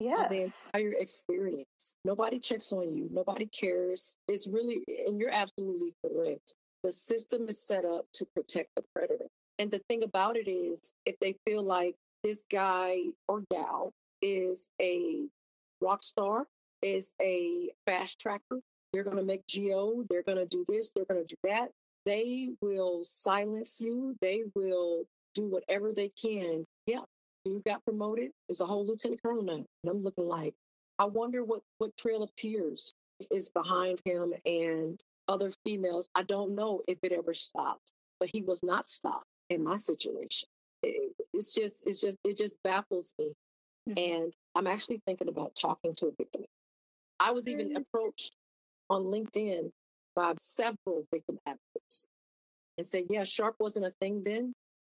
Yes. The entire experience. Nobody checks on you. Nobody cares. It's really, and you're absolutely correct. The system is set up to protect the predator. And the thing about it is, if they feel like this guy or gal is a rock star, is a fast tracker, they're going to make G O, they're going to do this, they're going to do that, they will silence you. They will do whatever they can. Yeah. You got promoted as a whole lieutenant colonel now. And I'm looking like, I wonder what, what trail of tears is behind him and other females. I don't know if it ever stopped, but he was not stopped in my situation. It, it's just, it's just, it just baffles me. Mm-hmm. And I'm actually thinking about talking to a victim. I was even approached on LinkedIn by several victim advocates and said, yeah, SHARP wasn't a thing then,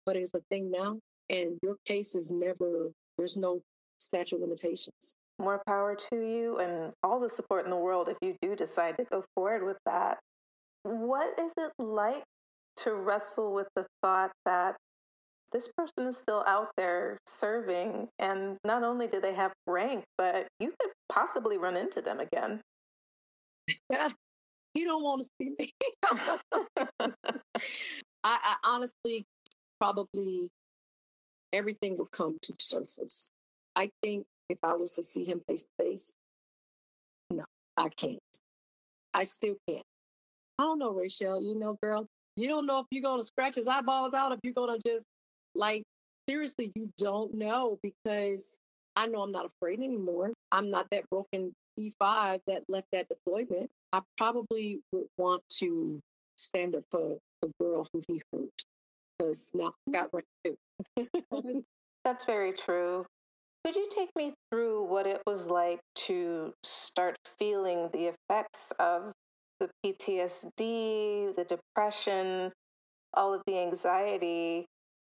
but it is a thing now. And your case is never, there's no statute of limitations. More power to you and all the support in the world if you do decide to go forward with that. What is it like to wrestle with the thought that this person is still out there serving, and not only do they have rank, but you could possibly run into them again? You don't want to see me. I, I honestly probably... everything will come to the surface. I think if I was to see him face to face, no, I can't. I still can't. I don't know, Rachelle. You know, girl, you don't know if you're going to scratch his eyeballs out, if you're going to just, like, seriously, you don't know, because I know I'm not afraid anymore. I'm not that broken E five that left that deployment. I probably would want to stand up for the girl who he hurt, because now I got right too. That's very true. Could you take me through what it was like to start feeling the effects of the P T S D, the depression, all of the anxiety,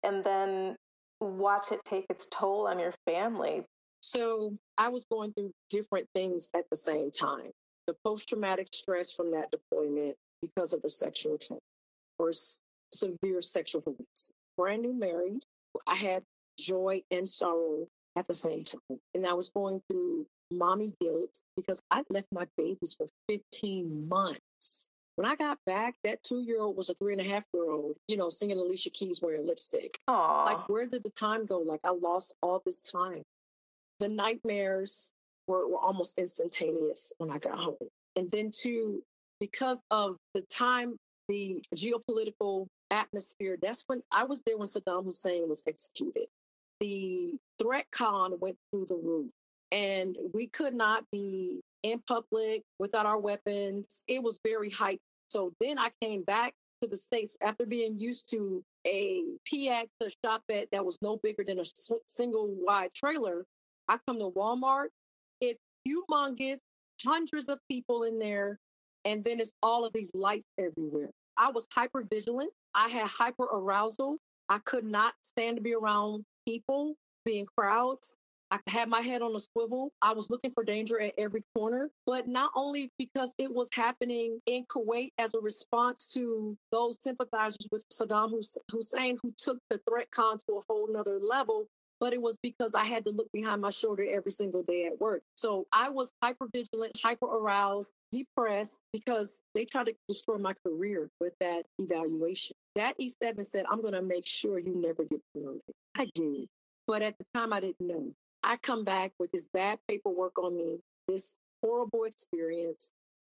and then watch it take its toll on your family? So I was going through different things at the same time. The post-traumatic stress from that deployment because of the sexual trauma or severe sexual abuse. Brand new married. I had joy and sorrow at the same time. And I was going through mommy guilt because I left my babies for fifteen months. When I got back, that two-year-old was a three-and-a-half-year-old, you know, singing Alicia Keys wearing lipstick. Aww. Like, where did the time go? Like, I lost all this time. The nightmares were, were almost instantaneous when I got home. And then, too, because of the time, the geopolitical atmosphere. That's when I was there when Saddam Hussein was executed. The threat con went through the roof, and we could not be in public without our weapons. It was very hyped. So then I came back to the States after being used to a P A C to shop at that was no bigger than a single wide trailer. I come to Walmart. It's humongous, hundreds of people in there, and then it's all of these lights everywhere. I was hyper vigilant. I had hyper arousal. I could not stand to be around people, be in crowds. I had my head on a swivel. I was looking for danger at every corner, but not only because it was happening in Kuwait as a response to those sympathizers with Saddam Hussein who took the threat con to a whole nother level, but it was because I had to look behind my shoulder every single day at work. So I was hyper vigilant, hyper aroused, depressed, because they tried to destroy my career with that evaluation. That E seven said, I'm going to make sure you never get promoted. I did. But at the time, I didn't know. I come back with this bad paperwork on me, this horrible experience,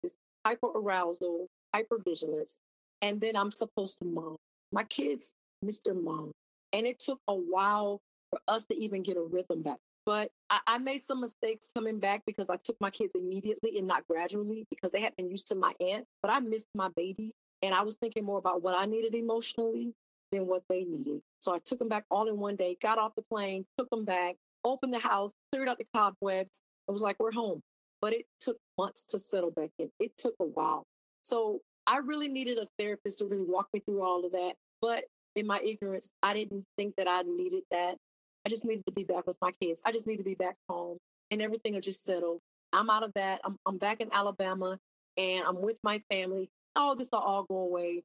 this hyperarousal, hypervigilance, and then I'm supposed to mom. My kids, Mister Mom. And it took a while for us to even get a rhythm back. But I, I made some mistakes coming back because I took my kids immediately and not gradually because they had been used to my aunt. But I missed my babies, and I was thinking more about what I needed emotionally than what they needed. So I took them back all in one day, got off the plane, took them back, opened the house, cleared out the cobwebs. It was like, we're home. But it took months to settle back in. It took a while. So I really needed a therapist to really walk me through all of that. But in my ignorance, I didn't think that I needed that. I just needed to be back with my kids. I just need to be back home and everything will just settle. I'm out of that. I'm, I'm back in Alabama and I'm with my family. Oh, this will all go away.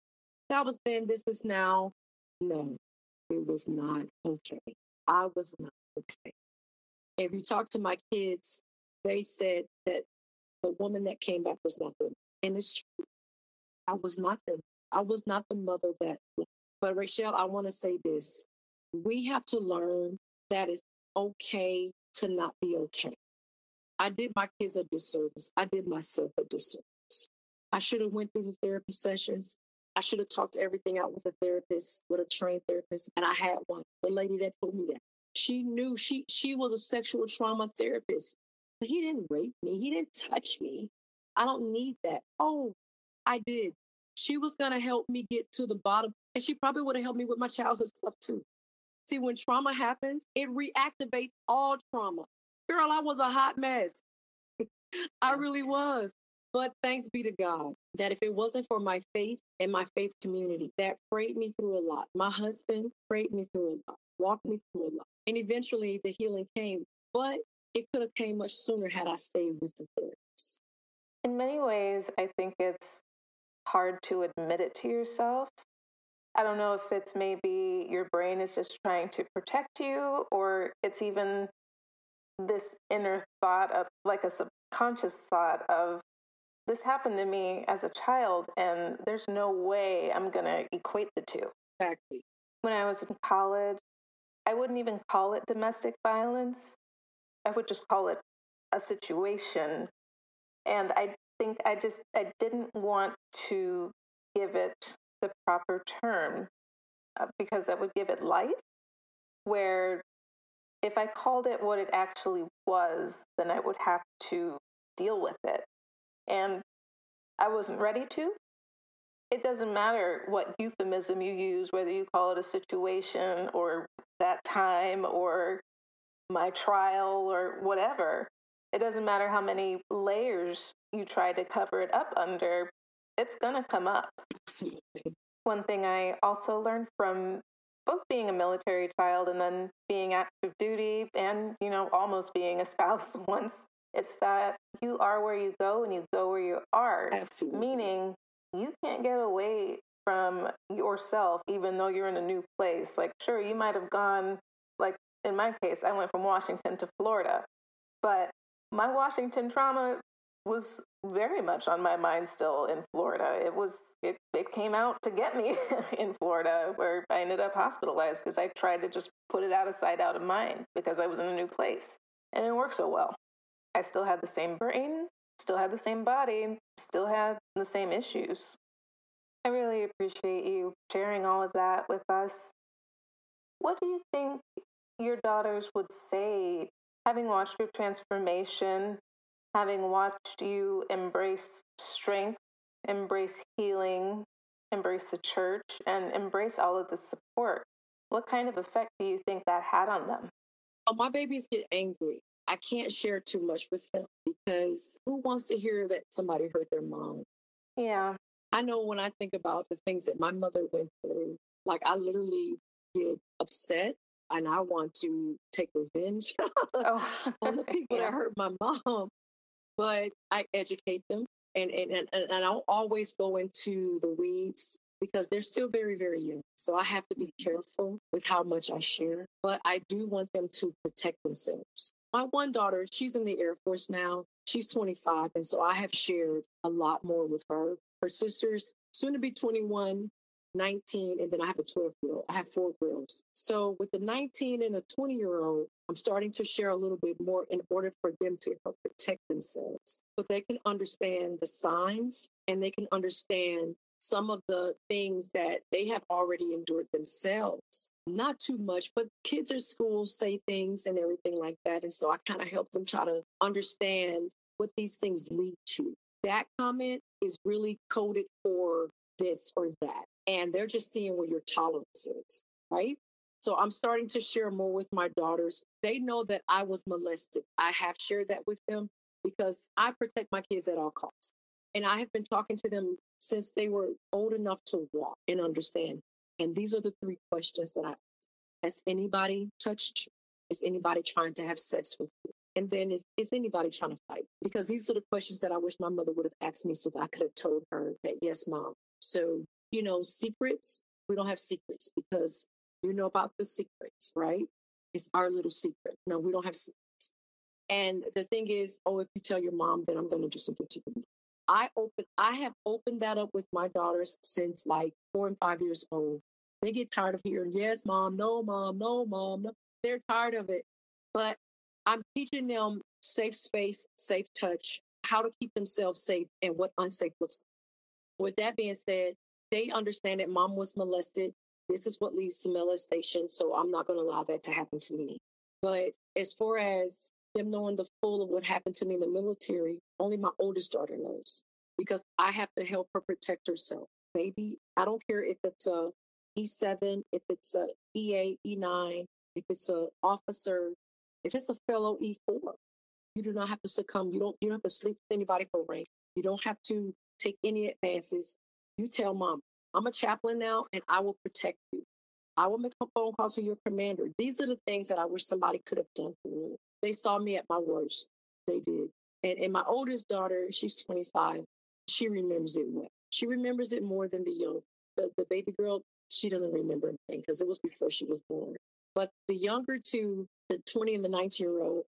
That was then, this is now. No, it was not okay. I was not okay. If you talk to my kids, they said that the woman that came back was not them. And it's true. I was not them. I was not the mother that. But Rachelle, I want to say this. We have to learn that it's okay to not be okay. I did my kids a disservice. I did myself a disservice. I should have went through the therapy sessions. I should have talked everything out with a therapist, with a trained therapist. And I had one, the lady that told me that. She knew she, she was a sexual trauma therapist. But he didn't rape me. He didn't touch me. I don't need that. Oh, I did. She was going to help me get to the bottom. And she probably would have helped me with my childhood stuff too. See, when trauma happens, it reactivates all trauma. Girl, I was a hot mess. I really was. But thanks be to God that if it wasn't for my faith and my faith community that prayed me through a lot, my husband prayed me through a lot, walked me through a lot. And eventually the healing came. But it could have came much sooner had I stayed with the therapist. In many ways, I think it's hard to admit it to yourself. I don't know if it's maybe your brain is just trying to protect you, or it's even this inner thought of like a subconscious thought of this happened to me as a child and there's no way I'm going to equate the two. Exactly. When I was in college, I wouldn't even call it domestic violence. I would just call it a situation. And I think I just, I didn't want to give it the proper term uh, because that would give it life, where if I called it what it actually was, then I would have to deal with it. And I wasn't ready to. It doesn't matter what euphemism you use, whether you call it a situation or that time or my trial or whatever. It doesn't matter how many layers you try to cover it up under, it's going to come up. Absolutely. One thing I also learned from both being a military child and then being active duty and, you know, almost being a spouse once, it's that you are where you go and you go where you are. Absolutely. Meaning you can't get away from yourself, even though you're in a new place. Like, sure, you might have gone, like in my case, I went from Washington to Florida, but my Washington trauma was very much on my mind still in Florida. It was, it, it came out to get me in Florida, where I ended up hospitalized because I tried to just put it out of sight, out of mind, because I was in a new place and it didn't work so well. I still had the same brain, still had the same body, still had the same issues. I really appreciate you sharing all of that with us. What do you think your daughters would say, having watched your transformation, having watched you embrace strength, embrace healing, embrace the church, and embrace all of the support? What kind of effect do you think that had on them? Oh, my babies get angry. I can't share too much with them because who wants to hear that somebody hurt their mom? Yeah. I know when I think about the things that my mother went through, like I literally get upset and I want to take revenge oh. on the people yeah. that hurt my mom. But I educate them and, and, and, and I don't always go into the weeds because they're still very, very young. So I have to be careful with how much I share, but I do want them to protect themselves. My one daughter, she's in the Air Force now. She's twenty-five. And so I have shared a lot more with her. Her sister's soon to be twenty-one. nineteen, and then I have a twelve-year-old. I have four girls. So with the nineteen and the twenty-year-old, I'm starting to share a little bit more in order for them to help protect themselves so they can understand the signs and they can understand some of the things that they have already endured themselves. Not too much, but kids at school say things and everything like that. And so I kind of help them try to understand what these things lead to. That comment is really coded for this or that. And they're just seeing where your tolerance is, right? So I'm starting to share more with my daughters. They know that I was molested. I have shared that with them because I protect my kids at all costs. And I have been talking to them since they were old enough to walk and understand. And these are the three questions that I ask. Has anybody touched you? Is anybody trying to have sex with you? And then is, is anybody trying to fight? Because these are the questions that I wish my mother would have asked me so that I could have told her that, yes, mom. So, you know, secrets, we don't have secrets because you know about the secrets, right? It's our little secret. No, we don't have secrets. And the thing is, oh, if you tell your mom, then I'm going to do something to you. I open, I have opened that up with my daughters since like four and five years old. They get tired of hearing, yes, mom, no, mom, no, mom. No. They're tired of it. But I'm teaching them safe space, safe touch, how to keep themselves safe and what unsafe looks like. With that being said, they understand that mom was molested. This is what leads to molestation. So I'm not going to allow that to happen to me. But as far as them knowing the full of what happened to me in the military, only my oldest daughter knows because I have to help her protect herself. Baby, I don't care if it's a E seven, if it's a E eight, E nine, if it's an officer, if it's a fellow E four, you do not have to succumb. You don't, you don't have to sleep with anybody for rank. You don't have to take any advances. You tell mom, I'm a chaplain now and I will protect you. I will make a phone call to your commander. These are the things that I wish somebody could have done for me. They saw me at my worst. They did. And, and my oldest daughter, she's twenty-five. She remembers it well. She remembers it more than the young. The, the baby girl, she doesn't remember anything because it was before she was born. But the younger two, the twenty and the nineteen-year-old,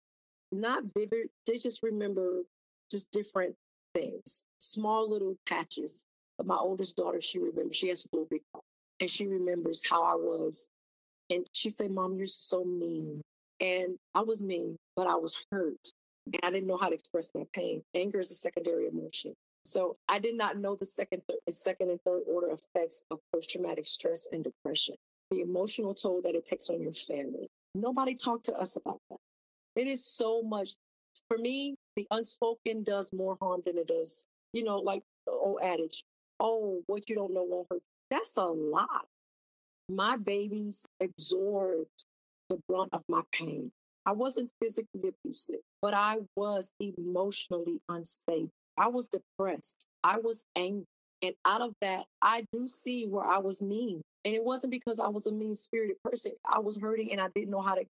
not vivid. They just remember just different things, small little patches. But my oldest daughter, she remembers. She has full recall. And she remembers how I was. And she said, Mom, you're so mean. And I was mean, but I was hurt. And I didn't know how to express my pain. Anger is a secondary emotion. So I did not know the second, th- second and third order effects of post-traumatic stress and depression, the emotional toll that it takes on your family. Nobody talked to us about that. It is so much. For me, the unspoken does more harm than it does. You know, like the old adage, oh, what you don't know won't hurt. That's a lot. My babies absorbed the brunt of my pain. I wasn't physically abusive, but I was emotionally unstable. I was depressed. I was angry. And out of that, I do see where I was mean. And it wasn't because I was a mean-spirited person. I was hurting and I didn't know how to,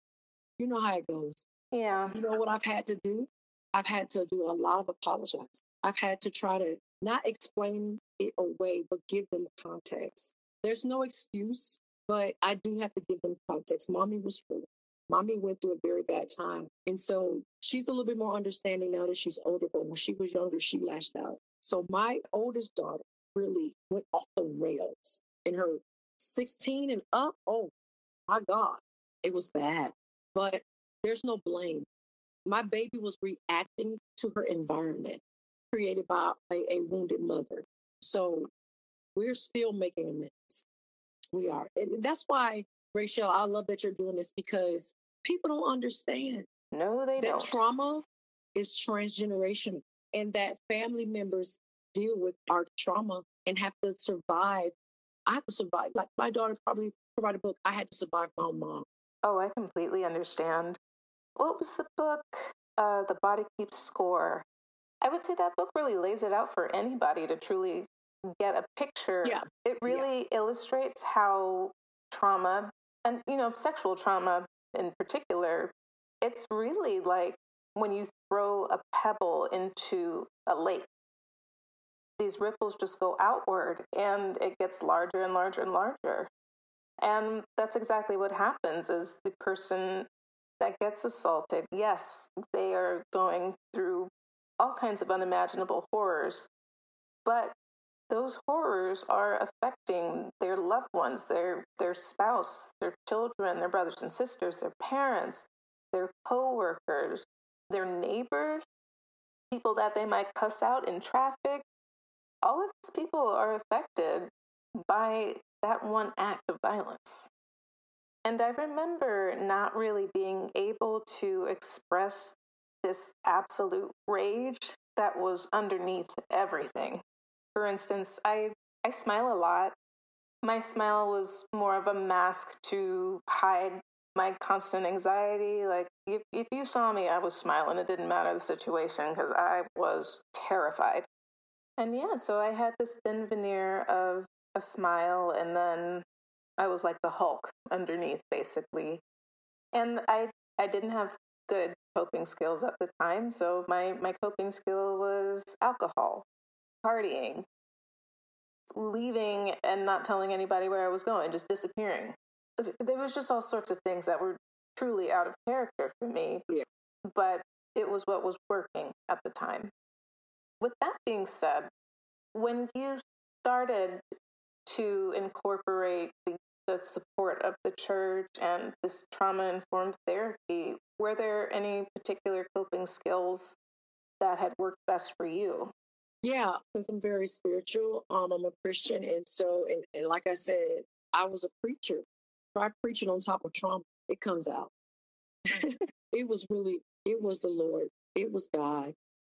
you know how it goes. Yeah. You know what I've had to do? I've had to do a lot of apologizing. I've had to try to not explain it away, but give them context. There's no excuse. But I do have to give them context. Mommy was hurt. Mommy went through a very bad time. And so she's a little bit more understanding now that she's older, but when she was younger, she lashed out. So my oldest daughter really went off the rails in her sixteen and up. Oh, my God, it was bad. But there's no blame. My baby was reacting to her environment created by a, a wounded mother. So we're still making amends. We are. And that's why, Rachelle, I love that you're doing this because people don't understand. No, they don't. That trauma is transgenerational and that family members deal with our trauma and have to survive. I have to survive. Like my daughter probably wrote a book, I had to survive my mom. Oh, I completely understand. What was the book? Uh, The Body Keeps Score. I would say that book really lays it out for anybody to truly get a picture. Yeah. It really yeah. illustrates how trauma and, you know, sexual trauma in particular, it's really like when you throw a pebble into a lake, these ripples just go outward and it gets larger and larger and larger. And that's exactly what happens is the person that gets assaulted. Yes, they are going through all kinds of unimaginable horrors, but those horrors are affecting their loved ones, their their spouse, their children, their brothers and sisters, their parents, their coworkers, their neighbors, people that they might cuss out in traffic. All of these people are affected by that one act of violence. And I remember not really being able to express this absolute rage that was underneath everything. For instance, I, I smile a lot. My smile was more of a mask to hide my constant anxiety. Like, if, if you saw me, I was smiling. It didn't matter the situation because I was terrified. And yeah, so I had this thin veneer of a smile, and then I was like the Hulk underneath, basically. And I I didn't have good coping skills at the time, so my, my coping skill was alcohol, partying, leaving and not telling anybody where I was going, just disappearing. There was just all sorts of things that were truly out of character for me, yeah. But it was what was working at the time. With that being said, when you started to incorporate the, the support of the church and this trauma-informed therapy, were there any particular coping skills that had worked best for you? Yeah, because I'm very spiritual. Um, I'm a Christian. And so, and, and like I said, I was a preacher. Try preaching on top of trauma. It comes out. It was really, it was the Lord. It was God.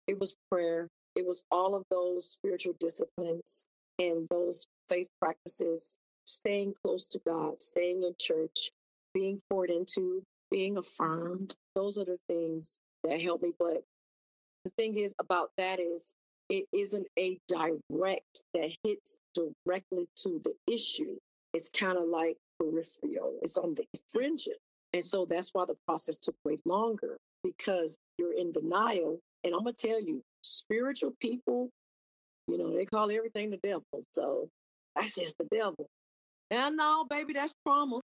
It was prayer. It was all of those spiritual disciplines and those faith practices, staying close to God, staying in church, being poured into, being affirmed. Those are the things that help me. But the thing is about that is it isn't a direct that hits directly to the issue. It's kind of like peripheral. It's on the fringes. And so that's why the process took way longer, because you're in denial. And I'm going to tell you, spiritual people, you know, they call everything the devil. So that's just the devil. And no, baby, that's trauma.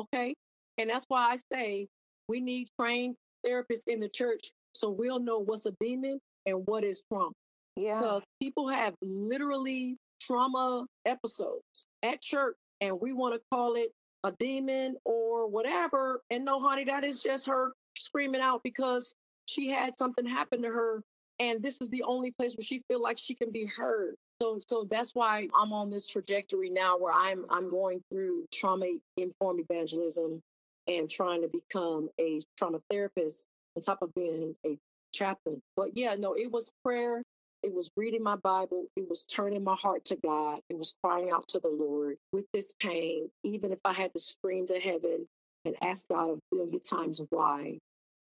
Okay. And that's why I say we need trained therapists in the church so we'll know what's a demon and what is trauma. Yeah. Because people have literally trauma episodes at church and we want to call it a demon or whatever. And no, honey, that is just her screaming out because she had something happen to her. And this is the only place where she feel like she can be heard. So so that's why I'm on this trajectory now where I'm I'm going through trauma-informed evangelism and trying to become a trauma therapist on top of being a chaplain. But yeah, no, it was prayer. It was reading my Bible. It was turning my heart to God. It was crying out to the Lord with this pain, even if I had to scream to heaven and ask God a billion times why.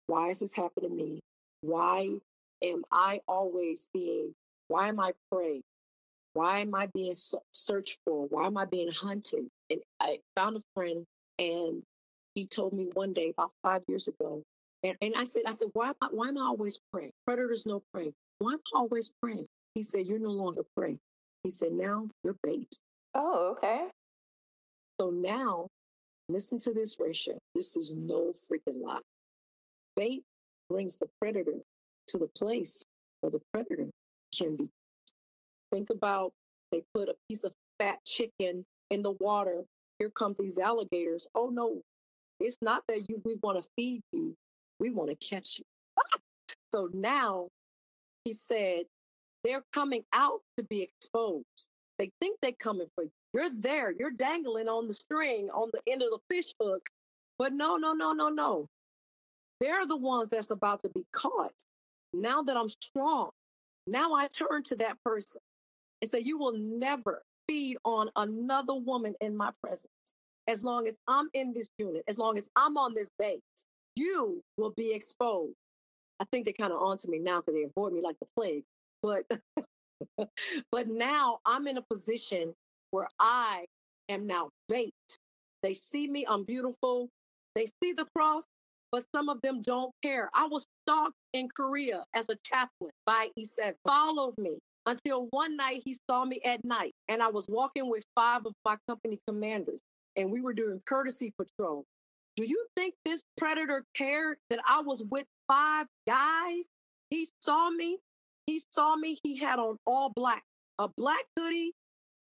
Why is this happening to me? Why am I always being, why am I praying? Why am I being searched for? Why am I being hunted? And I found a friend and he told me one day about five years ago. And, and I said, I said, why am I, why am I always praying? Predators no pray. Why am I always praying? He said, you're no longer praying. He said, now you're bait. Oh, okay. So now, listen to this, Rachelle. This is no freaking lie. Bait brings the predator to the place where the predator can be. Think about they put a piece of fat chicken in the water. Here comes these alligators. Oh, no, it's not that you. We want to feed you. We want to catch you. Ah! So now he said they're coming out to be exposed. They think they're coming for you. You're there. You're dangling on the string on the end of the fish hook. But no, no, no, no, no. They're the ones that's about to be caught. Now that I'm strong, now I turn to that person and say, you will never feed on another woman in my presence. As long as I'm in this unit, as long as I'm on this base, you will be exposed. I think they're kind of on to me now because they avoid me like the plague. But, but now I'm in a position where I am now bait. They see me, I'm beautiful. They see the cross. But some of them don't care. I was stalked in Korea as a chaplain by E seven. Followed me until one night he saw me at night. And I was walking with five of my company commanders. And we were doing courtesy patrol. Do you think this predator cared that I was with five guys? He saw me. He saw me. He had on all black. a black hoodie,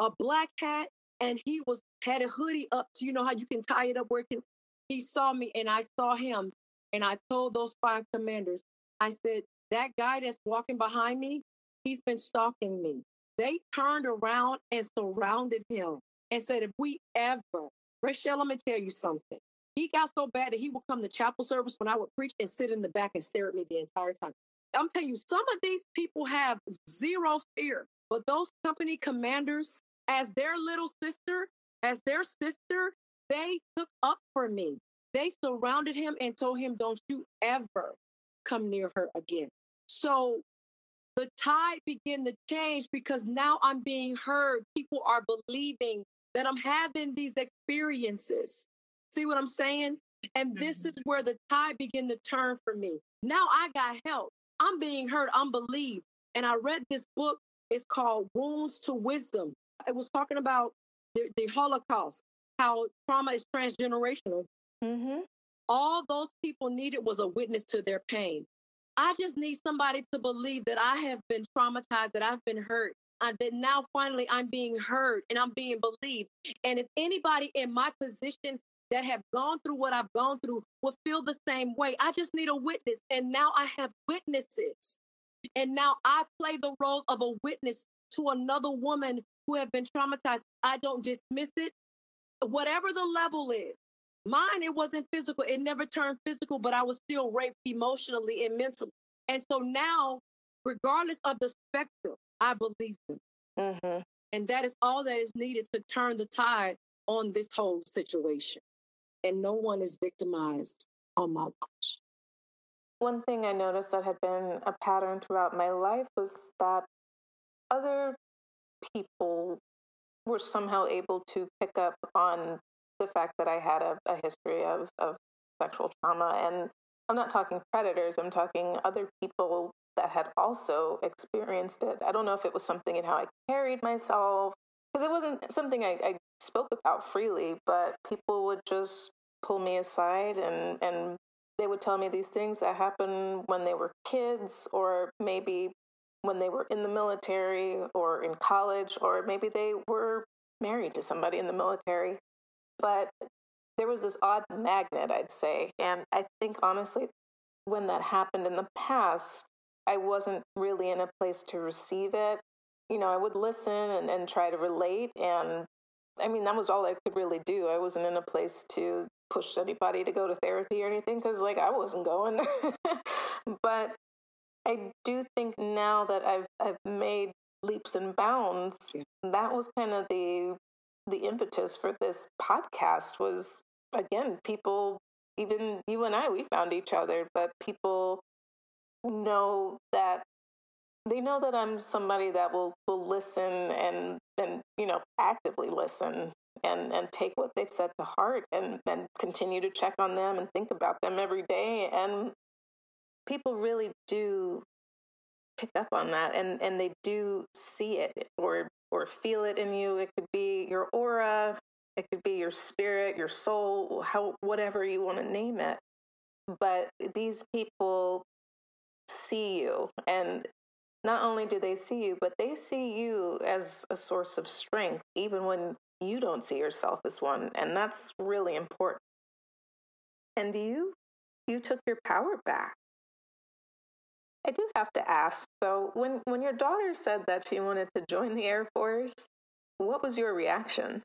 a black hat, and he was had a hoodie up to, you know how you can tie it up working. He saw me and I saw him, and I told those five commanders, I said, that guy that's walking behind me, he's been stalking me. They turned around and surrounded him and said, if we ever, Rachelle, let me tell you something. He got so bad that he would come to chapel service when I would preach and sit in the back and stare at me the entire time. I'm telling you, some of these people have zero fear, but those company commanders, as their little sister, as their sister, they took up for me. They surrounded him and told him, don't you ever come near her again. So the tide began to change because now I'm being heard. People are believing that I'm having these experiences. See what I'm saying? And this is where the tide began to turn for me. Now I got help. I'm being heard. I'm believed. And I read this book. It's called Wounds to Wisdom. It was talking about the, the Holocaust, how trauma is transgenerational. Mm-hmm. All those people needed was a witness to their pain. I just need somebody to believe that I have been traumatized, that I've been hurt, and that now finally I'm being heard and I'm being believed. And if anybody in my position that have gone through what I've gone through will feel the same way, I just need a witness. And now I have witnesses. And now I play the role of a witness to another woman who have been traumatized. I don't dismiss it. Whatever the level is, mine, it wasn't physical. It never turned physical, but I was still raped emotionally and mentally. And so now, regardless of the spectrum, I believe them. Mm-hmm. And that is all that is needed to turn the tide on this whole situation. And no one is victimized on my watch. One thing I noticed that had been a pattern throughout my life was that other people were somehow able to pick up on the fact that I had a, a history of, of sexual trauma. And I'm not talking predators, I'm talking other people that had also experienced it. I don't know if it was something in how I carried myself, because it wasn't something I, I spoke about freely, but people would just pull me aside and, and they would tell me these things that happened when they were kids, or maybe when they were in the military or in college, or maybe they were married to somebody in the military. But there was this odd magnet, I'd say. And I think, honestly, when that happened in the past, I wasn't really in a place to receive it. You know, I would listen and, and try to relate. And I mean, that was all I could really do. I wasn't in a place to push anybody to go to therapy or anything, because, like, I wasn't going. But I do think now that I've I've made leaps and bounds, that was kind of the the impetus for this podcast was, again, people, even you and I, we found each other, but people know that they know that I'm somebody that will, will listen and, and, you know, actively listen and, and take what they've said to heart and, and continue to check on them and think about them every day. And people really do pick up on that, and, and they do see it or or feel it in you. It could be your aura, it could be your spirit, your soul, how whatever you want to name it. But these people see you, and not only do they see you, but they see you as a source of strength, even when you don't see yourself as one. And that's really important. And you, you took your power back. I do have to ask, though, when, when your daughter said that she wanted to join the Air Force, what was your reaction?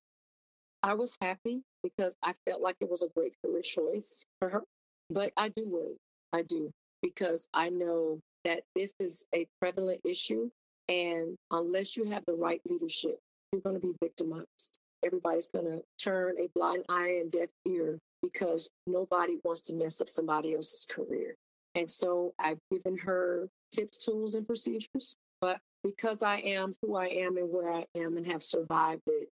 I was happy because I felt like it was a great career choice for her. But I do worry. I do. Because I know that this is a prevalent issue. And unless you have the right leadership, you're going to be victimized. Everybody's going to turn a blind eye and deaf ear because nobody wants to mess up somebody else's career. And so I've given her tips, tools, and procedures. But because I am who I am and where I am and have survived it,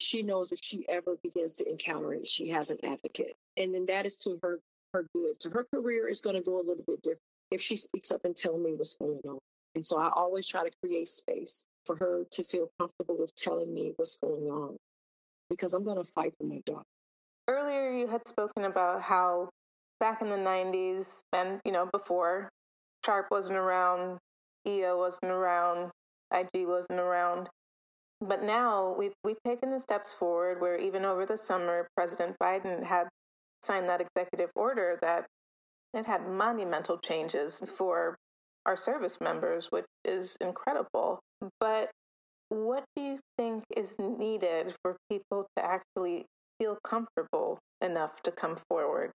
she knows if she ever begins to encounter it, she has an advocate. And then that is to her, her good. So her career is going to go a little bit different if she speaks up and tells me what's going on. And so I always try to create space for her to feel comfortable with telling me what's going on, because I'm going to fight for my daughter. Earlier, you had spoken about how back in the nineties and, you know, before, SHARP wasn't around, E O wasn't around, I G wasn't around. But now we've, we've taken the steps forward where even over the summer, President Biden had signed that executive order that it had monumental changes for our service members, which is incredible. But what do you think is needed for people to actually feel comfortable enough to come forward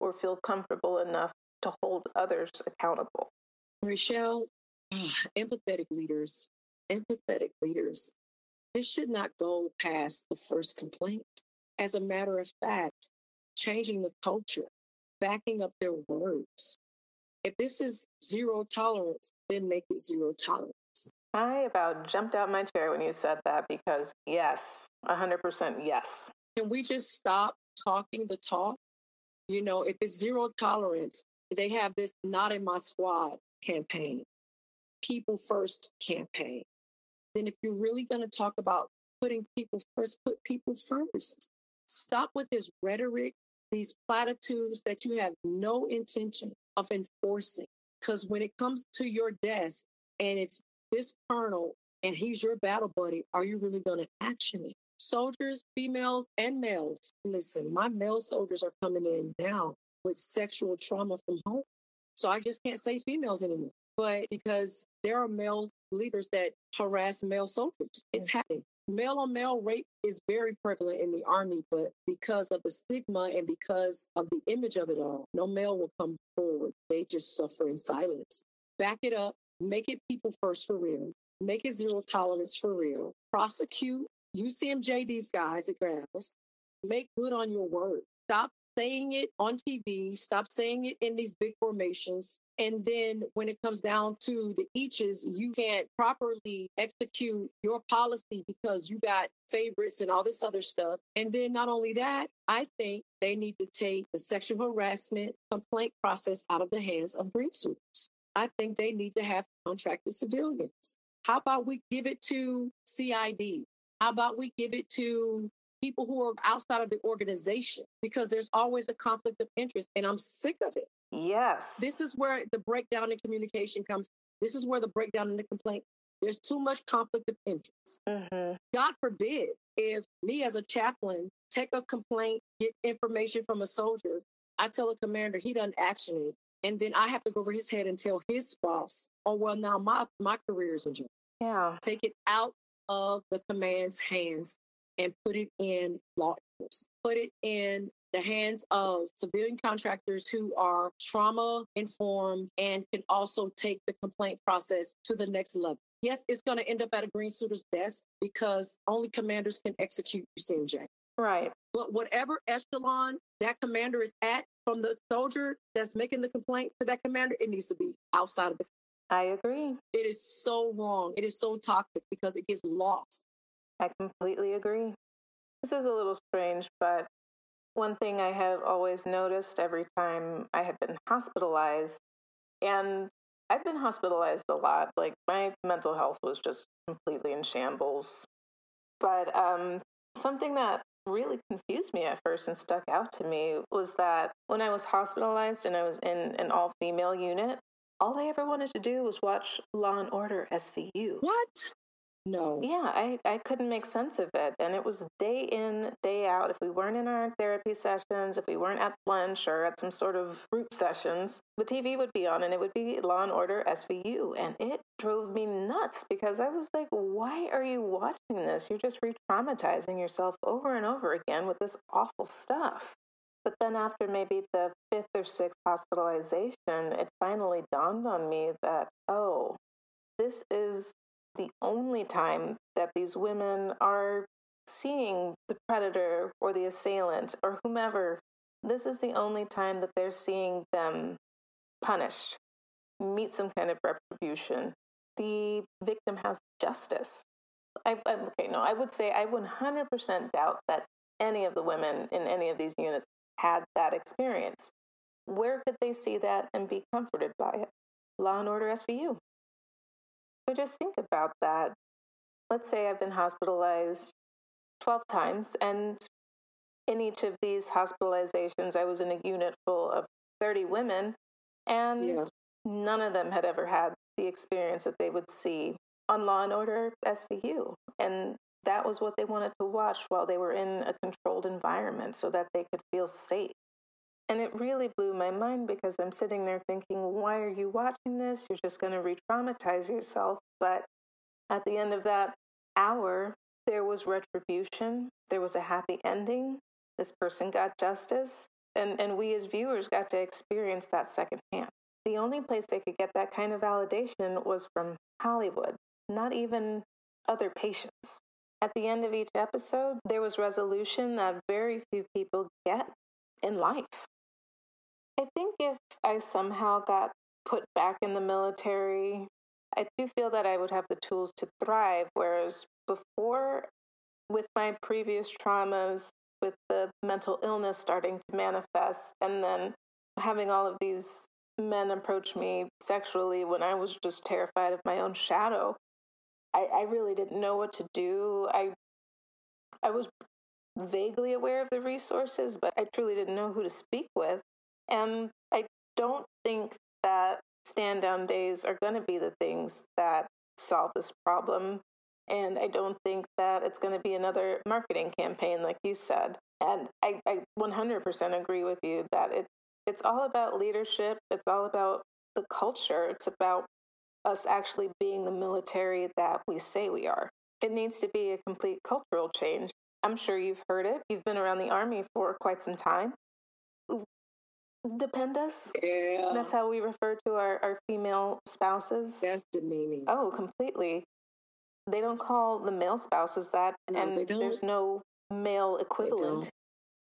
or feel comfortable enough to hold others accountable? Rachelle, empathetic leaders, empathetic leaders, this should not go past the first complaint. As a matter of fact, changing the culture, backing up their words. If this is zero tolerance, then make it zero tolerance. I about jumped out my chair when you said that because yes, one hundred percent yes. Can we just stop talking the talk? You know, if it's zero tolerance, they have this not in my squad campaign, people first campaign. Then if you're really going to talk about putting people first, put people first. Stop with this rhetoric, these platitudes that you have no intention of enforcing. Because when it comes to your desk and it's this colonel and he's your battle buddy, are you really going to action it? Soldiers, females and males. Listen, my male soldiers are coming in now with sexual trauma from home. So I just can't say females anymore. But because there are male leaders that harass male soldiers, it's happening. Male on male rape is very prevalent in the Army, but because of the stigma and because of the image of it all, no male will come forward. They just suffer in silence. Back it up. Make it people first for real. Make it zero tolerance for real. Prosecute U C M J these guys and girls. Make good on your word. Stop saying it on T V. Stop saying it in these big formations. And then when it comes down to the eaches, you can't properly execute your policy because you got favorites and all this other stuff. And then not only that, I think they need to take the sexual harassment complaint process out of the hands of greensuits. I think they need to have contracted civilians. How about we give it to C I D? How about we give it to people who are outside of the organization? Because there's always a conflict of interest, and I'm sick of it. Yes. This is where the breakdown in communication comes. This is where the breakdown in the complaint. There's too much conflict of interest. Mm-hmm. God forbid if me as a chaplain take a complaint, get information from a soldier, I tell a commander he doesn't action it. And then I have to go over his head and tell his boss, oh, well, now my, my career is in jail. Yeah. Take it out of the command's hands and put it in law enforcement. Put it in the hands of civilian contractors who are trauma-informed and can also take the complaint process to the next level. Yes, it's going to end up at a greensuiter's desk because only commanders can execute U C M J. Right. But whatever echelon that commander is at, from the soldier that's making the complaint to that commander, it needs to be outside of the. I agree. It is so wrong. It is so toxic because it gets lost. I completely agree. This is a little strange, but one thing I had always noticed every time I had been hospitalized, and I've been hospitalized a lot. Like my mental health was just completely in shambles. But um, something that really confused me at first and stuck out to me was that when I was hospitalized and I was in an all-female unit, all I ever wanted to do was watch Law and Order S V U. What? No. Yeah, I, I couldn't make sense of it. And it was day in, day out. If we weren't in our therapy sessions, if we weren't at lunch or at some sort of group sessions, the T V would be on and it would be Law and Order S V U. And it drove me nuts because I was like, why are you watching this? You're just re-traumatizing yourself over and over again with this awful stuff. But then after maybe the fifth or sixth hospitalization, it finally dawned on me that, oh, this is the only time that these women are seeing the predator or the assailant or whomever. This is the only time that they're seeing them punished, meet some kind of retribution. The victim has justice. I, I, okay, no, I would say I one hundred percent doubt that any of the women in any of these units had that experience. Where could they see that and be comforted by it? Law and Order S V U. So just think about that. Let's say I've been hospitalized twelve times, and in each of these hospitalizations, I was in a unit full of thirty women, and yeah. None of them had ever had the experience that they would see on Law and Order S V U. And that was what they wanted to watch while they were in a controlled environment so that they could feel safe. And it really blew my mind because I'm sitting there thinking, why are you watching this? You're just going to re-traumatize yourself. But at the end of that hour, there was retribution. There was a happy ending. This person got justice. And, and we as viewers got to experience that secondhand. The only place they could get that kind of validation was from Hollywood, not even other patients. At the end of each episode, there was resolution that very few people get in life. I think if I somehow got put back in the military, I do feel that I would have the tools to thrive, whereas before, with my previous traumas, with the mental illness starting to manifest, and then having all of these men approach me sexually when I was just terrified of my own shadow, I, I really didn't know what to do. I, I was vaguely aware of the resources, but I truly didn't know who to speak with. And I don't think that stand-down days are going to be the things that solve this problem. And I don't think that it's going to be another marketing campaign, like you said. And I, I one hundred percent agree with you that it it's all about leadership. It's all about the culture. It's about us actually being the military that we say we are. It needs to be a complete cultural change. I'm sure you've heard it. You've been around the Army for quite some time. Depend us. Yeah. That's how we refer to our, our female spouses. That's demeaning. Oh, completely. They don't call the male spouses that, no, and there's no male equivalent.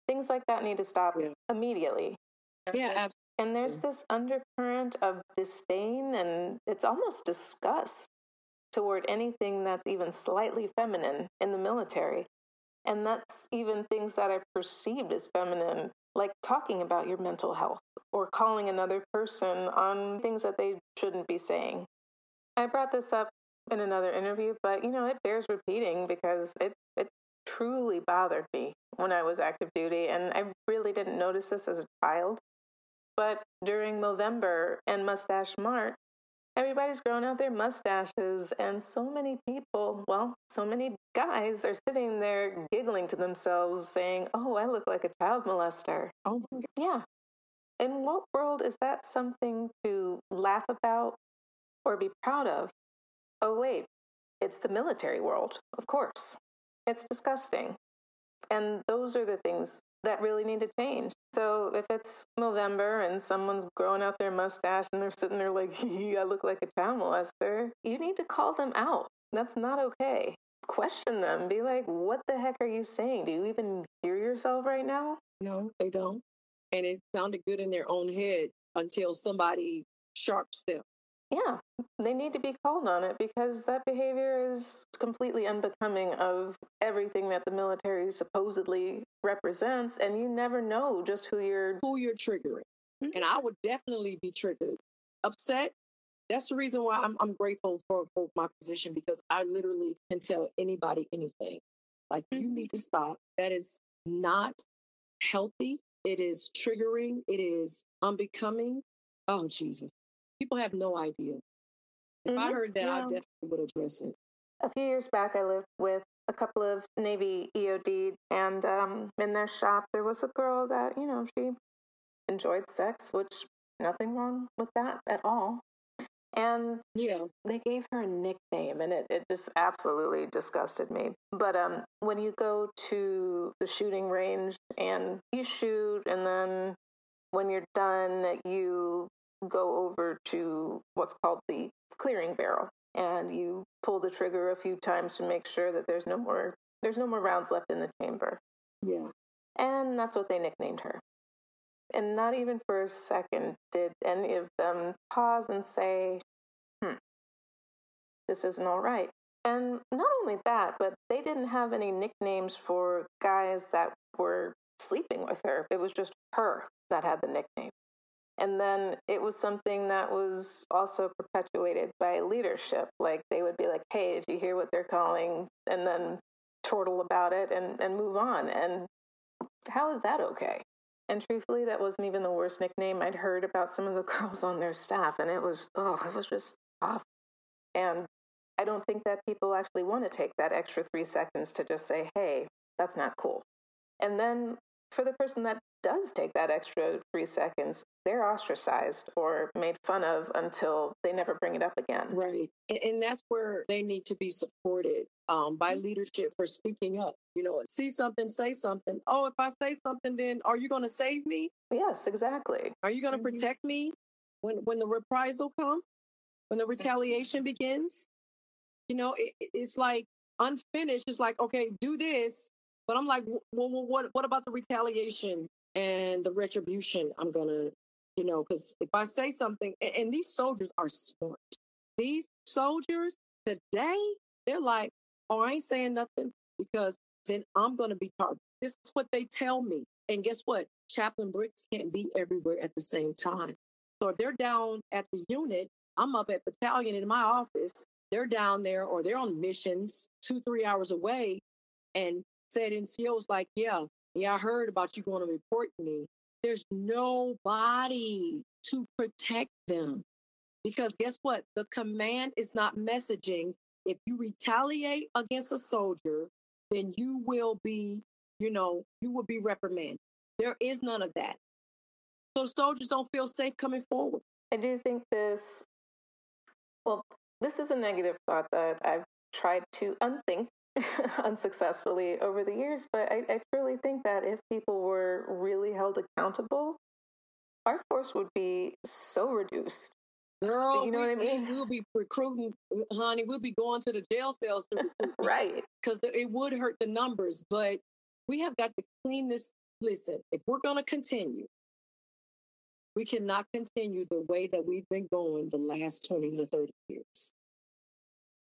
Things like that need to stop yeah. immediately. Yeah, absolutely. And there's this undercurrent of disdain, and it's almost disgust toward anything that's even slightly feminine in the military. And that's even things that are perceived as feminine, like talking about your mental health or calling another person on things that they shouldn't be saying. I brought this up in another interview, but, you know, it bears repeating because it, it truly bothered me when I was active duty, and I really didn't notice this as a child. But during Movember and Mustache March, everybody's growing out their mustaches, and so many people, well, so many guys are sitting there giggling to themselves saying, oh, I look like a child molester. Oh, my God. Yeah. In what world is that something to laugh about or be proud of? Oh, wait, it's the military world, of course. It's disgusting. And those are the things that really need to change. So if it's Movember and someone's growing out their mustache and they're sitting there like, I look like a child molester, you need to call them out. That's not okay. Question them. Be like, what the heck are you saying? Do you even hear yourself right now? No, they don't. And it sounded good in their own head until somebody sharps them. Yeah, they need to be called on it because that behavior is completely unbecoming of everything that the military supposedly represents, and you never know just who you're who you're triggering. Mm-hmm. And I would definitely be triggered, upset. That's the reason why I'm I'm grateful for, for my position, because I literally can tell anybody anything. Like, mm-hmm. you need to stop. That is not healthy. It is triggering. It is unbecoming. Oh, Jesus. People have no idea. If mm-hmm. I heard that, yeah. I definitely would address it. A few years back, I lived with a couple of Navy E O D, and um, in their shop, there was a girl that, you know, she enjoyed sex, which nothing wrong with that at all. And yeah. they gave her a nickname, and it, it just absolutely disgusted me. But um, when you go to the shooting range and you shoot, and then when you're done, you go over to what's called the clearing barrel, and you pull the trigger a few times to make sure that there's no more there's no more rounds left in the chamber. Yeah. And that's what they nicknamed her. And not even for a second did any of them pause and say, hmm, this isn't all right. And not only that, but they didn't have any nicknames for guys that were sleeping with her. It was just her that had the nickname. And then it was something that was also perpetuated by leadership. Like, they would be like, hey, did you hear what they're calling? And then chortle about it and, and move on. And how is that okay? And truthfully, that wasn't even the worst nickname I'd heard about some of the girls on their staff. And it was, oh, it was just awful. And I don't think that people actually want to take that extra three seconds to just say, hey, that's not cool. And then for the person that does take that extra three seconds, they're ostracized or made fun of until they never bring it up again. Right. And, and that's where they need to be supported um, by leadership for speaking up. You know, see something, say something. Oh, if I say something, then are you going to save me? Yes, exactly. Are you going to protect me when, when the reprisal comes, when the retaliation begins? You know, it, it's like unfinished. It's like, okay, do this. But I'm like, well, well what, what about the retaliation and the retribution? I'm going to, you know, because if I say something, and, and these soldiers are smart. These soldiers today, they're like, oh, I ain't saying nothing because then I'm going to be targeted. This is what they tell me. And guess what? Chaplain Briggs can't be everywhere at the same time. So if they're down at the unit, I'm up at battalion in my office. They're down there or they're on missions two, three hours away. And said N C O was like, yeah, yeah, I heard about you going to report me. There's nobody to protect them. Because guess what? The command is not messaging. If you retaliate against a soldier, then you will be, you know, you will be reprimanded. There is none of that. So soldiers don't feel safe coming forward. I do think this, well, this is a negative thought that I've tried to unthink unsuccessfully over the years, but I, I truly think that if people were really held accountable, our force would be so reduced. Girl, you know we, what I mean? We'll be recruiting, honey. We'll be going to the jail cells to recruit, right? Because it would hurt the numbers. But we have got to clean this. Listen, if we're going to continue, we cannot continue the way that we've been going the last twenty to thirty years.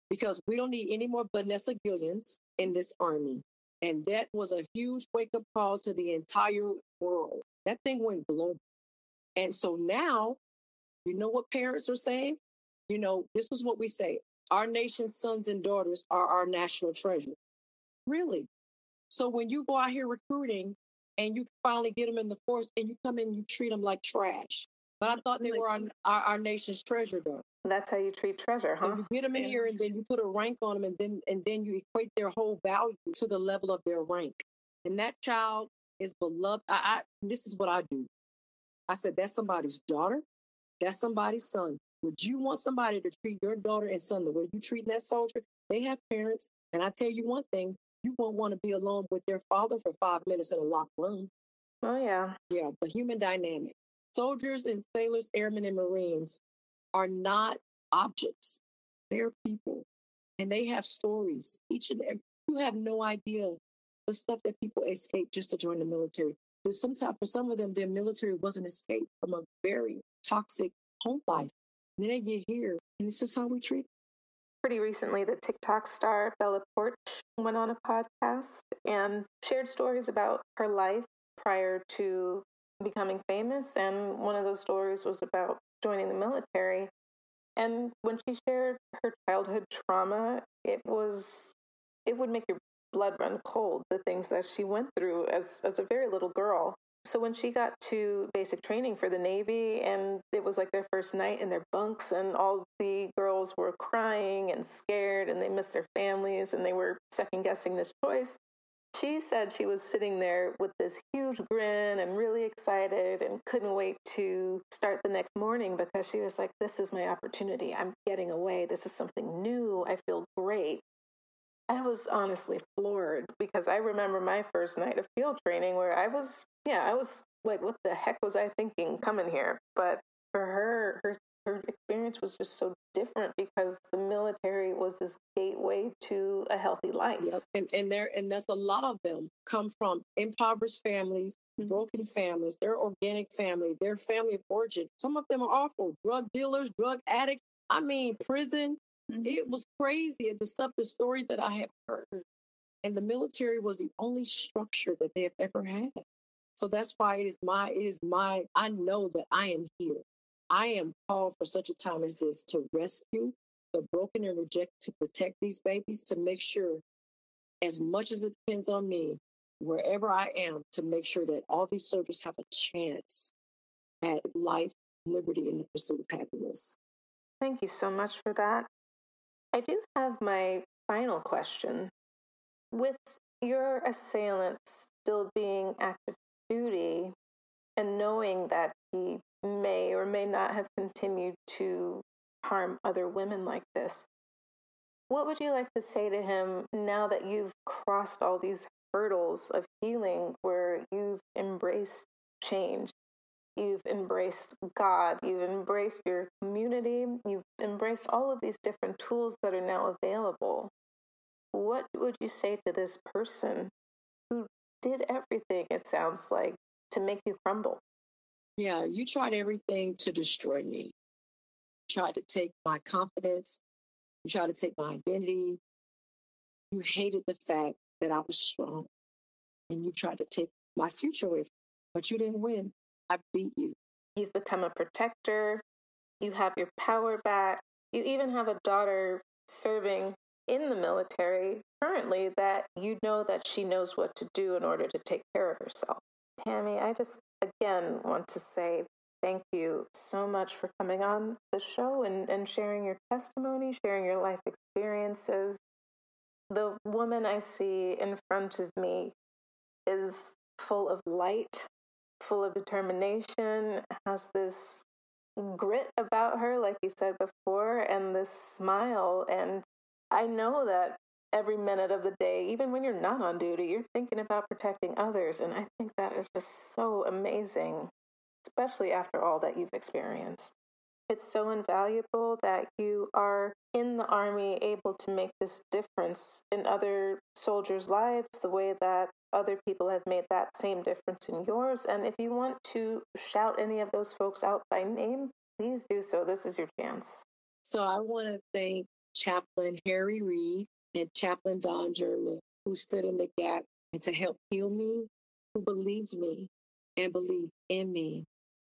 Because we don't need any more Vanessa Gillians in this army. And that was a huge wake-up call to the entire world. That thing went global. And so now, you know what parents are saying? You know, this is what we say. Our nation's sons and daughters are our national treasure. Really? So when you go out here recruiting and you finally get them in the force and you come in and you treat them like trash. But I thought they were our, our, our nation's treasure, though. That's how you treat treasure, huh? And you get them in here and then you put a rank on them and then and then you equate their whole value to the level of their rank. And that child is beloved. I, I this is what I do. I said, that's somebody's daughter. That's somebody's son. Would you want somebody to treat your daughter and son the way you treat that soldier? They have parents. And I tell you one thing, you won't want to be alone with their father for five minutes in a locked room. Oh, yeah. Yeah, the human dynamic. Soldiers and sailors, airmen and Marines are not objects. They're people. And they have stories. Each and every, you have no idea the stuff that people escape just to join the military. There's sometimes for some of them, their military was an escape from a very toxic home life. And then they get here and it's just how we treat them. Pretty recently, the TikTok star Bella Porch went on a podcast and shared stories about her life prior to becoming famous. And one of those stories was about joining the military. And when she shared her childhood trauma, it was, it would make your blood run cold, the things that she went through as, as a very little girl. So when she got to basic training for the Navy, and it was like their first night in their bunks, and all the girls were crying and scared, and they missed their families, and they were second-guessing this choice, she said she was sitting there with this huge grin and really excited and couldn't wait to start the next morning because she was like, this is my opportunity. I'm getting away. This is something new. I feel great. I was honestly floored because I remember my first night of field training where I was, yeah, I was like, what the heck was I thinking coming here? But for her, her, her experience was just so different because the military was this gateway to a healthy life. Yep. And and there and that's a lot of them come from impoverished families, mm-hmm. broken families, their organic family, their family of origin. Some of them are awful. Drug dealers, drug addicts. I mean, prison. Mm-hmm. It was crazy. The stuff, the stories that I have heard. And the military was the only structure that they have ever had. So that's why it is my, it is my, I know that I am here. I am called for such a time as this to rescue the broken and rejected, to protect these babies, to make sure, as much as it depends on me, wherever I am, to make sure that all these soldiers have a chance at life, liberty, and the pursuit of happiness. Thank you so much for that. I do have my final question. With your assailants still being active duty and knowing that he may or may not have continued to harm other women like this, what would you like to say to him now that you've crossed all these hurdles of healing where you've embraced change? You've embraced God, you've embraced your community, you've embraced all of these different tools that are now available. What would you say to this person who did everything, it sounds like, to make you crumble? Yeah, you tried everything to destroy me. You tried to take my confidence. You tried to take my identity. You hated the fact that I was strong. And you tried to take my future away from me, but you didn't win. I beat you. You've become a protector. You have your power back. You even have a daughter serving in the military currently that you know that she knows what to do in order to take care of herself. Tammy, I just, again, want to say thank you so much for coming on the show and, and sharing your testimony, sharing your life experiences. The woman I see in front of me is full of light, full of determination, has this grit about her, like you said before, and this smile. And I know that every minute of the day, even when you're not on duty, you're thinking about protecting others. And I think that is just so amazing, especially after all that you've experienced. It's so invaluable that you are in the Army able to make this difference in other soldiers' lives the way that other people have made that same difference in yours. And if you want to shout any of those folks out by name, please do so. This is your chance. So I want to thank Chaplain Harry Reed and Chaplain Don German, who stood in the gap and to help heal me, who believed me and believed in me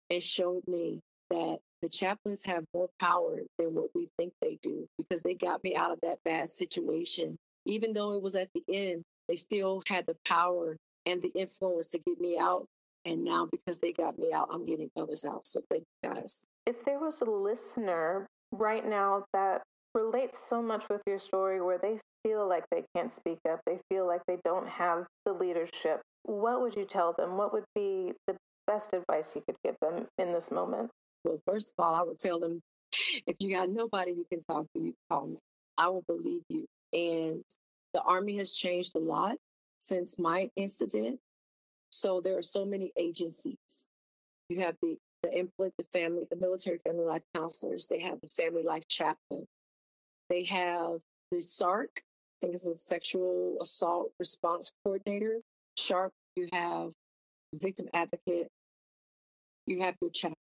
and showed me that the chaplains have more power than what we think they do, because they got me out of that bad situation. Even though it was at the end, they still had the power and the influence to get me out. And now because they got me out, I'm getting others out. So thank you guys. If there was a listener right now that relates so much with your story where they feel like they can't speak up, they feel like they don't have the leadership, what would you tell them? What would be the best advice you could give them in this moment? Well, first of all, I would tell them, if you got nobody you can talk to, you call me. I will believe you. And the Army has changed a lot since my incident. So there are so many agencies. You have the, the infant, the family, the military family life counselors. They have the family life chaplain. They have the SARC, I think it's the sexual assault response coordinator. SHARP, you have victim advocate. You have your chaplain.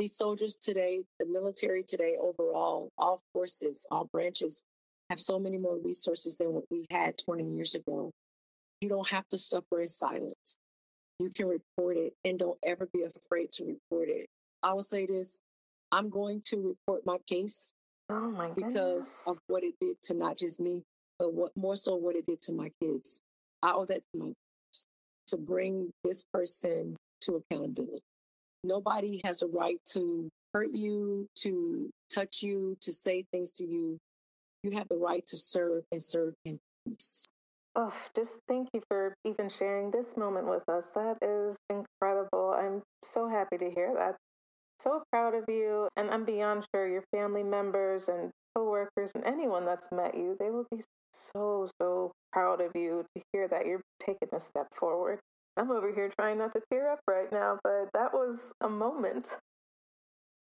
These soldiers today, the military today overall, all forces, all branches, have so many more resources than what we had twenty years ago. You don't have to suffer in silence. You can report it, and don't ever be afraid to report it. I will say this. I'm going to report my case oh my because of what it did to not just me, but what more so what it did to my kids. I owe that to my kids, to bring this person to accountability. Nobody has a right to hurt you, to touch you, to say things to you. You have the right to serve and serve in peace. Oh, just thank you for even sharing this moment with us. That is incredible. I'm so happy to hear that. So proud of you. And I'm beyond sure your family members and coworkers and anyone that's met you, they will be so, so proud of you to hear that you're taking a step forward. I'm over here trying not to tear up right now, but that was a moment.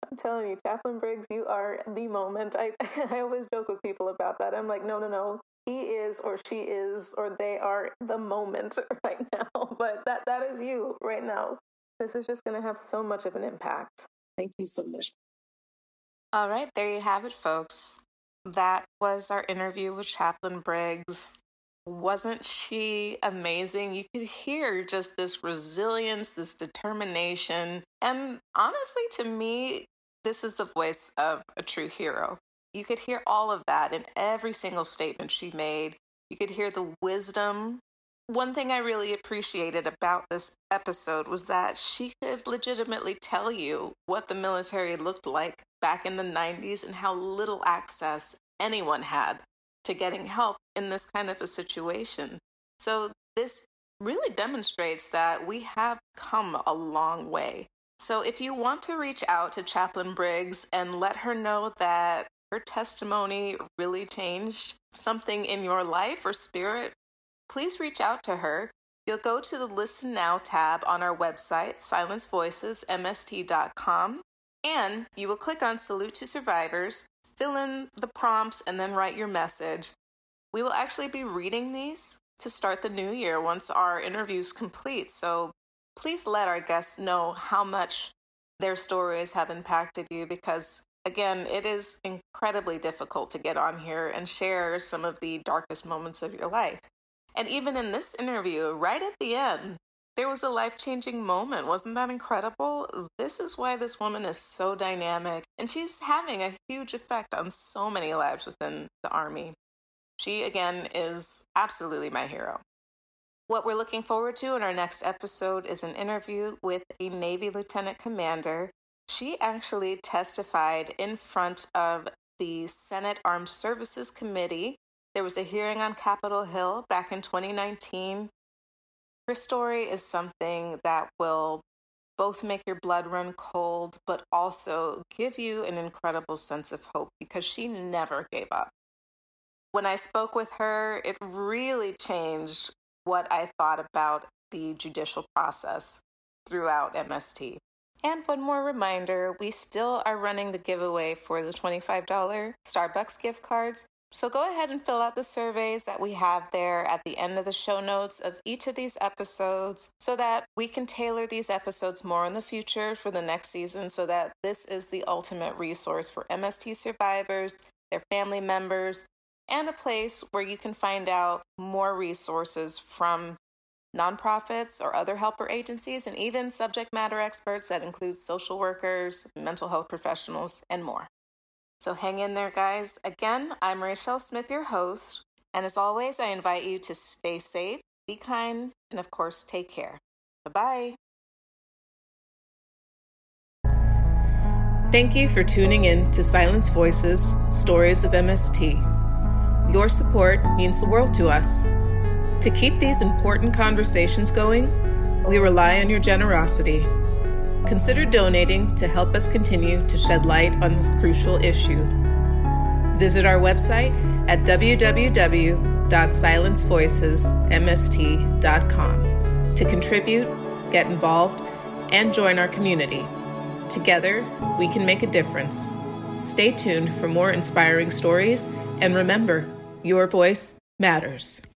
I'm telling you, Chaplain Briggs, you are the moment. I, I always joke with people about that. I'm like, no, no, no. He is, or she is, or they are the moment right now. But that that is you right now. This is just going to have so much of an impact. Thank you so much. All right, there you have it, folks. That was our interview with Chaplain Briggs. Wasn't she amazing? You could hear just this resilience, this determination. And honestly, to me, this is the voice of a true hero. You could hear all of that in every single statement she made. You could hear the wisdom. One thing I really appreciated about this episode was that she could legitimately tell you what the military looked like back in the nineties and how little access anyone had to getting help in this kind of a situation. So this really demonstrates that we have come a long way. So if you want to reach out to Chaplain Briggs and let her know that her testimony really changed something in your life or spirit, please reach out to her. You'll go to the Listen Now tab on our website, silence voices m s t dot com, and you will click on Salute to Survivors, fill in the prompts, and then write your message. We will actually be reading these to start the new year once our interview's complete, so please let our guests know how much their stories have impacted you, because, again, it is incredibly difficult to get on here and share some of the darkest moments of your life. And even in this interview, right at the end, there was a life-changing moment. Wasn't that incredible? This is why this woman is so dynamic, and she's having a huge effect on so many lives within the Army. She, again, is absolutely my hero. What we're looking forward to in our next episode is an interview with a Navy Lieutenant Commander. She actually testified in front of the Senate Armed Services Committee. There was a hearing on Capitol Hill back in twenty nineteen. Her story is something that will both make your blood run cold, but also give you an incredible sense of hope, because she never gave up. When I spoke with her, it really changed what I thought about the judicial process throughout M S T. And one more reminder, we still are running the giveaway for the twenty-five dollars Starbucks gift cards. So go ahead and fill out the surveys that we have there at the end of the show notes of each of these episodes, so that we can tailor these episodes more in the future for the next season, so that this is the ultimate resource for M S T survivors, their family members, and a place where you can find out more resources from nonprofits or other helper agencies, and even subject matter experts that include social workers, mental health professionals, and more. So hang in there, guys. Again, I'm Rachelle Smith, your host, and as always, I invite you to stay safe, be kind, and of course, take care. Bye-bye. Thank you for tuning in to Silence Voices, Stories of M S T. Your support means the world to us. To keep these important conversations going, we rely on your generosity. Consider donating to help us continue to shed light on this crucial issue. Visit our website at w w w dot silence voices m s t dot com to contribute, get involved, and join our community. Together, we can make a difference. Stay tuned for more inspiring stories, and remember, your voice matters.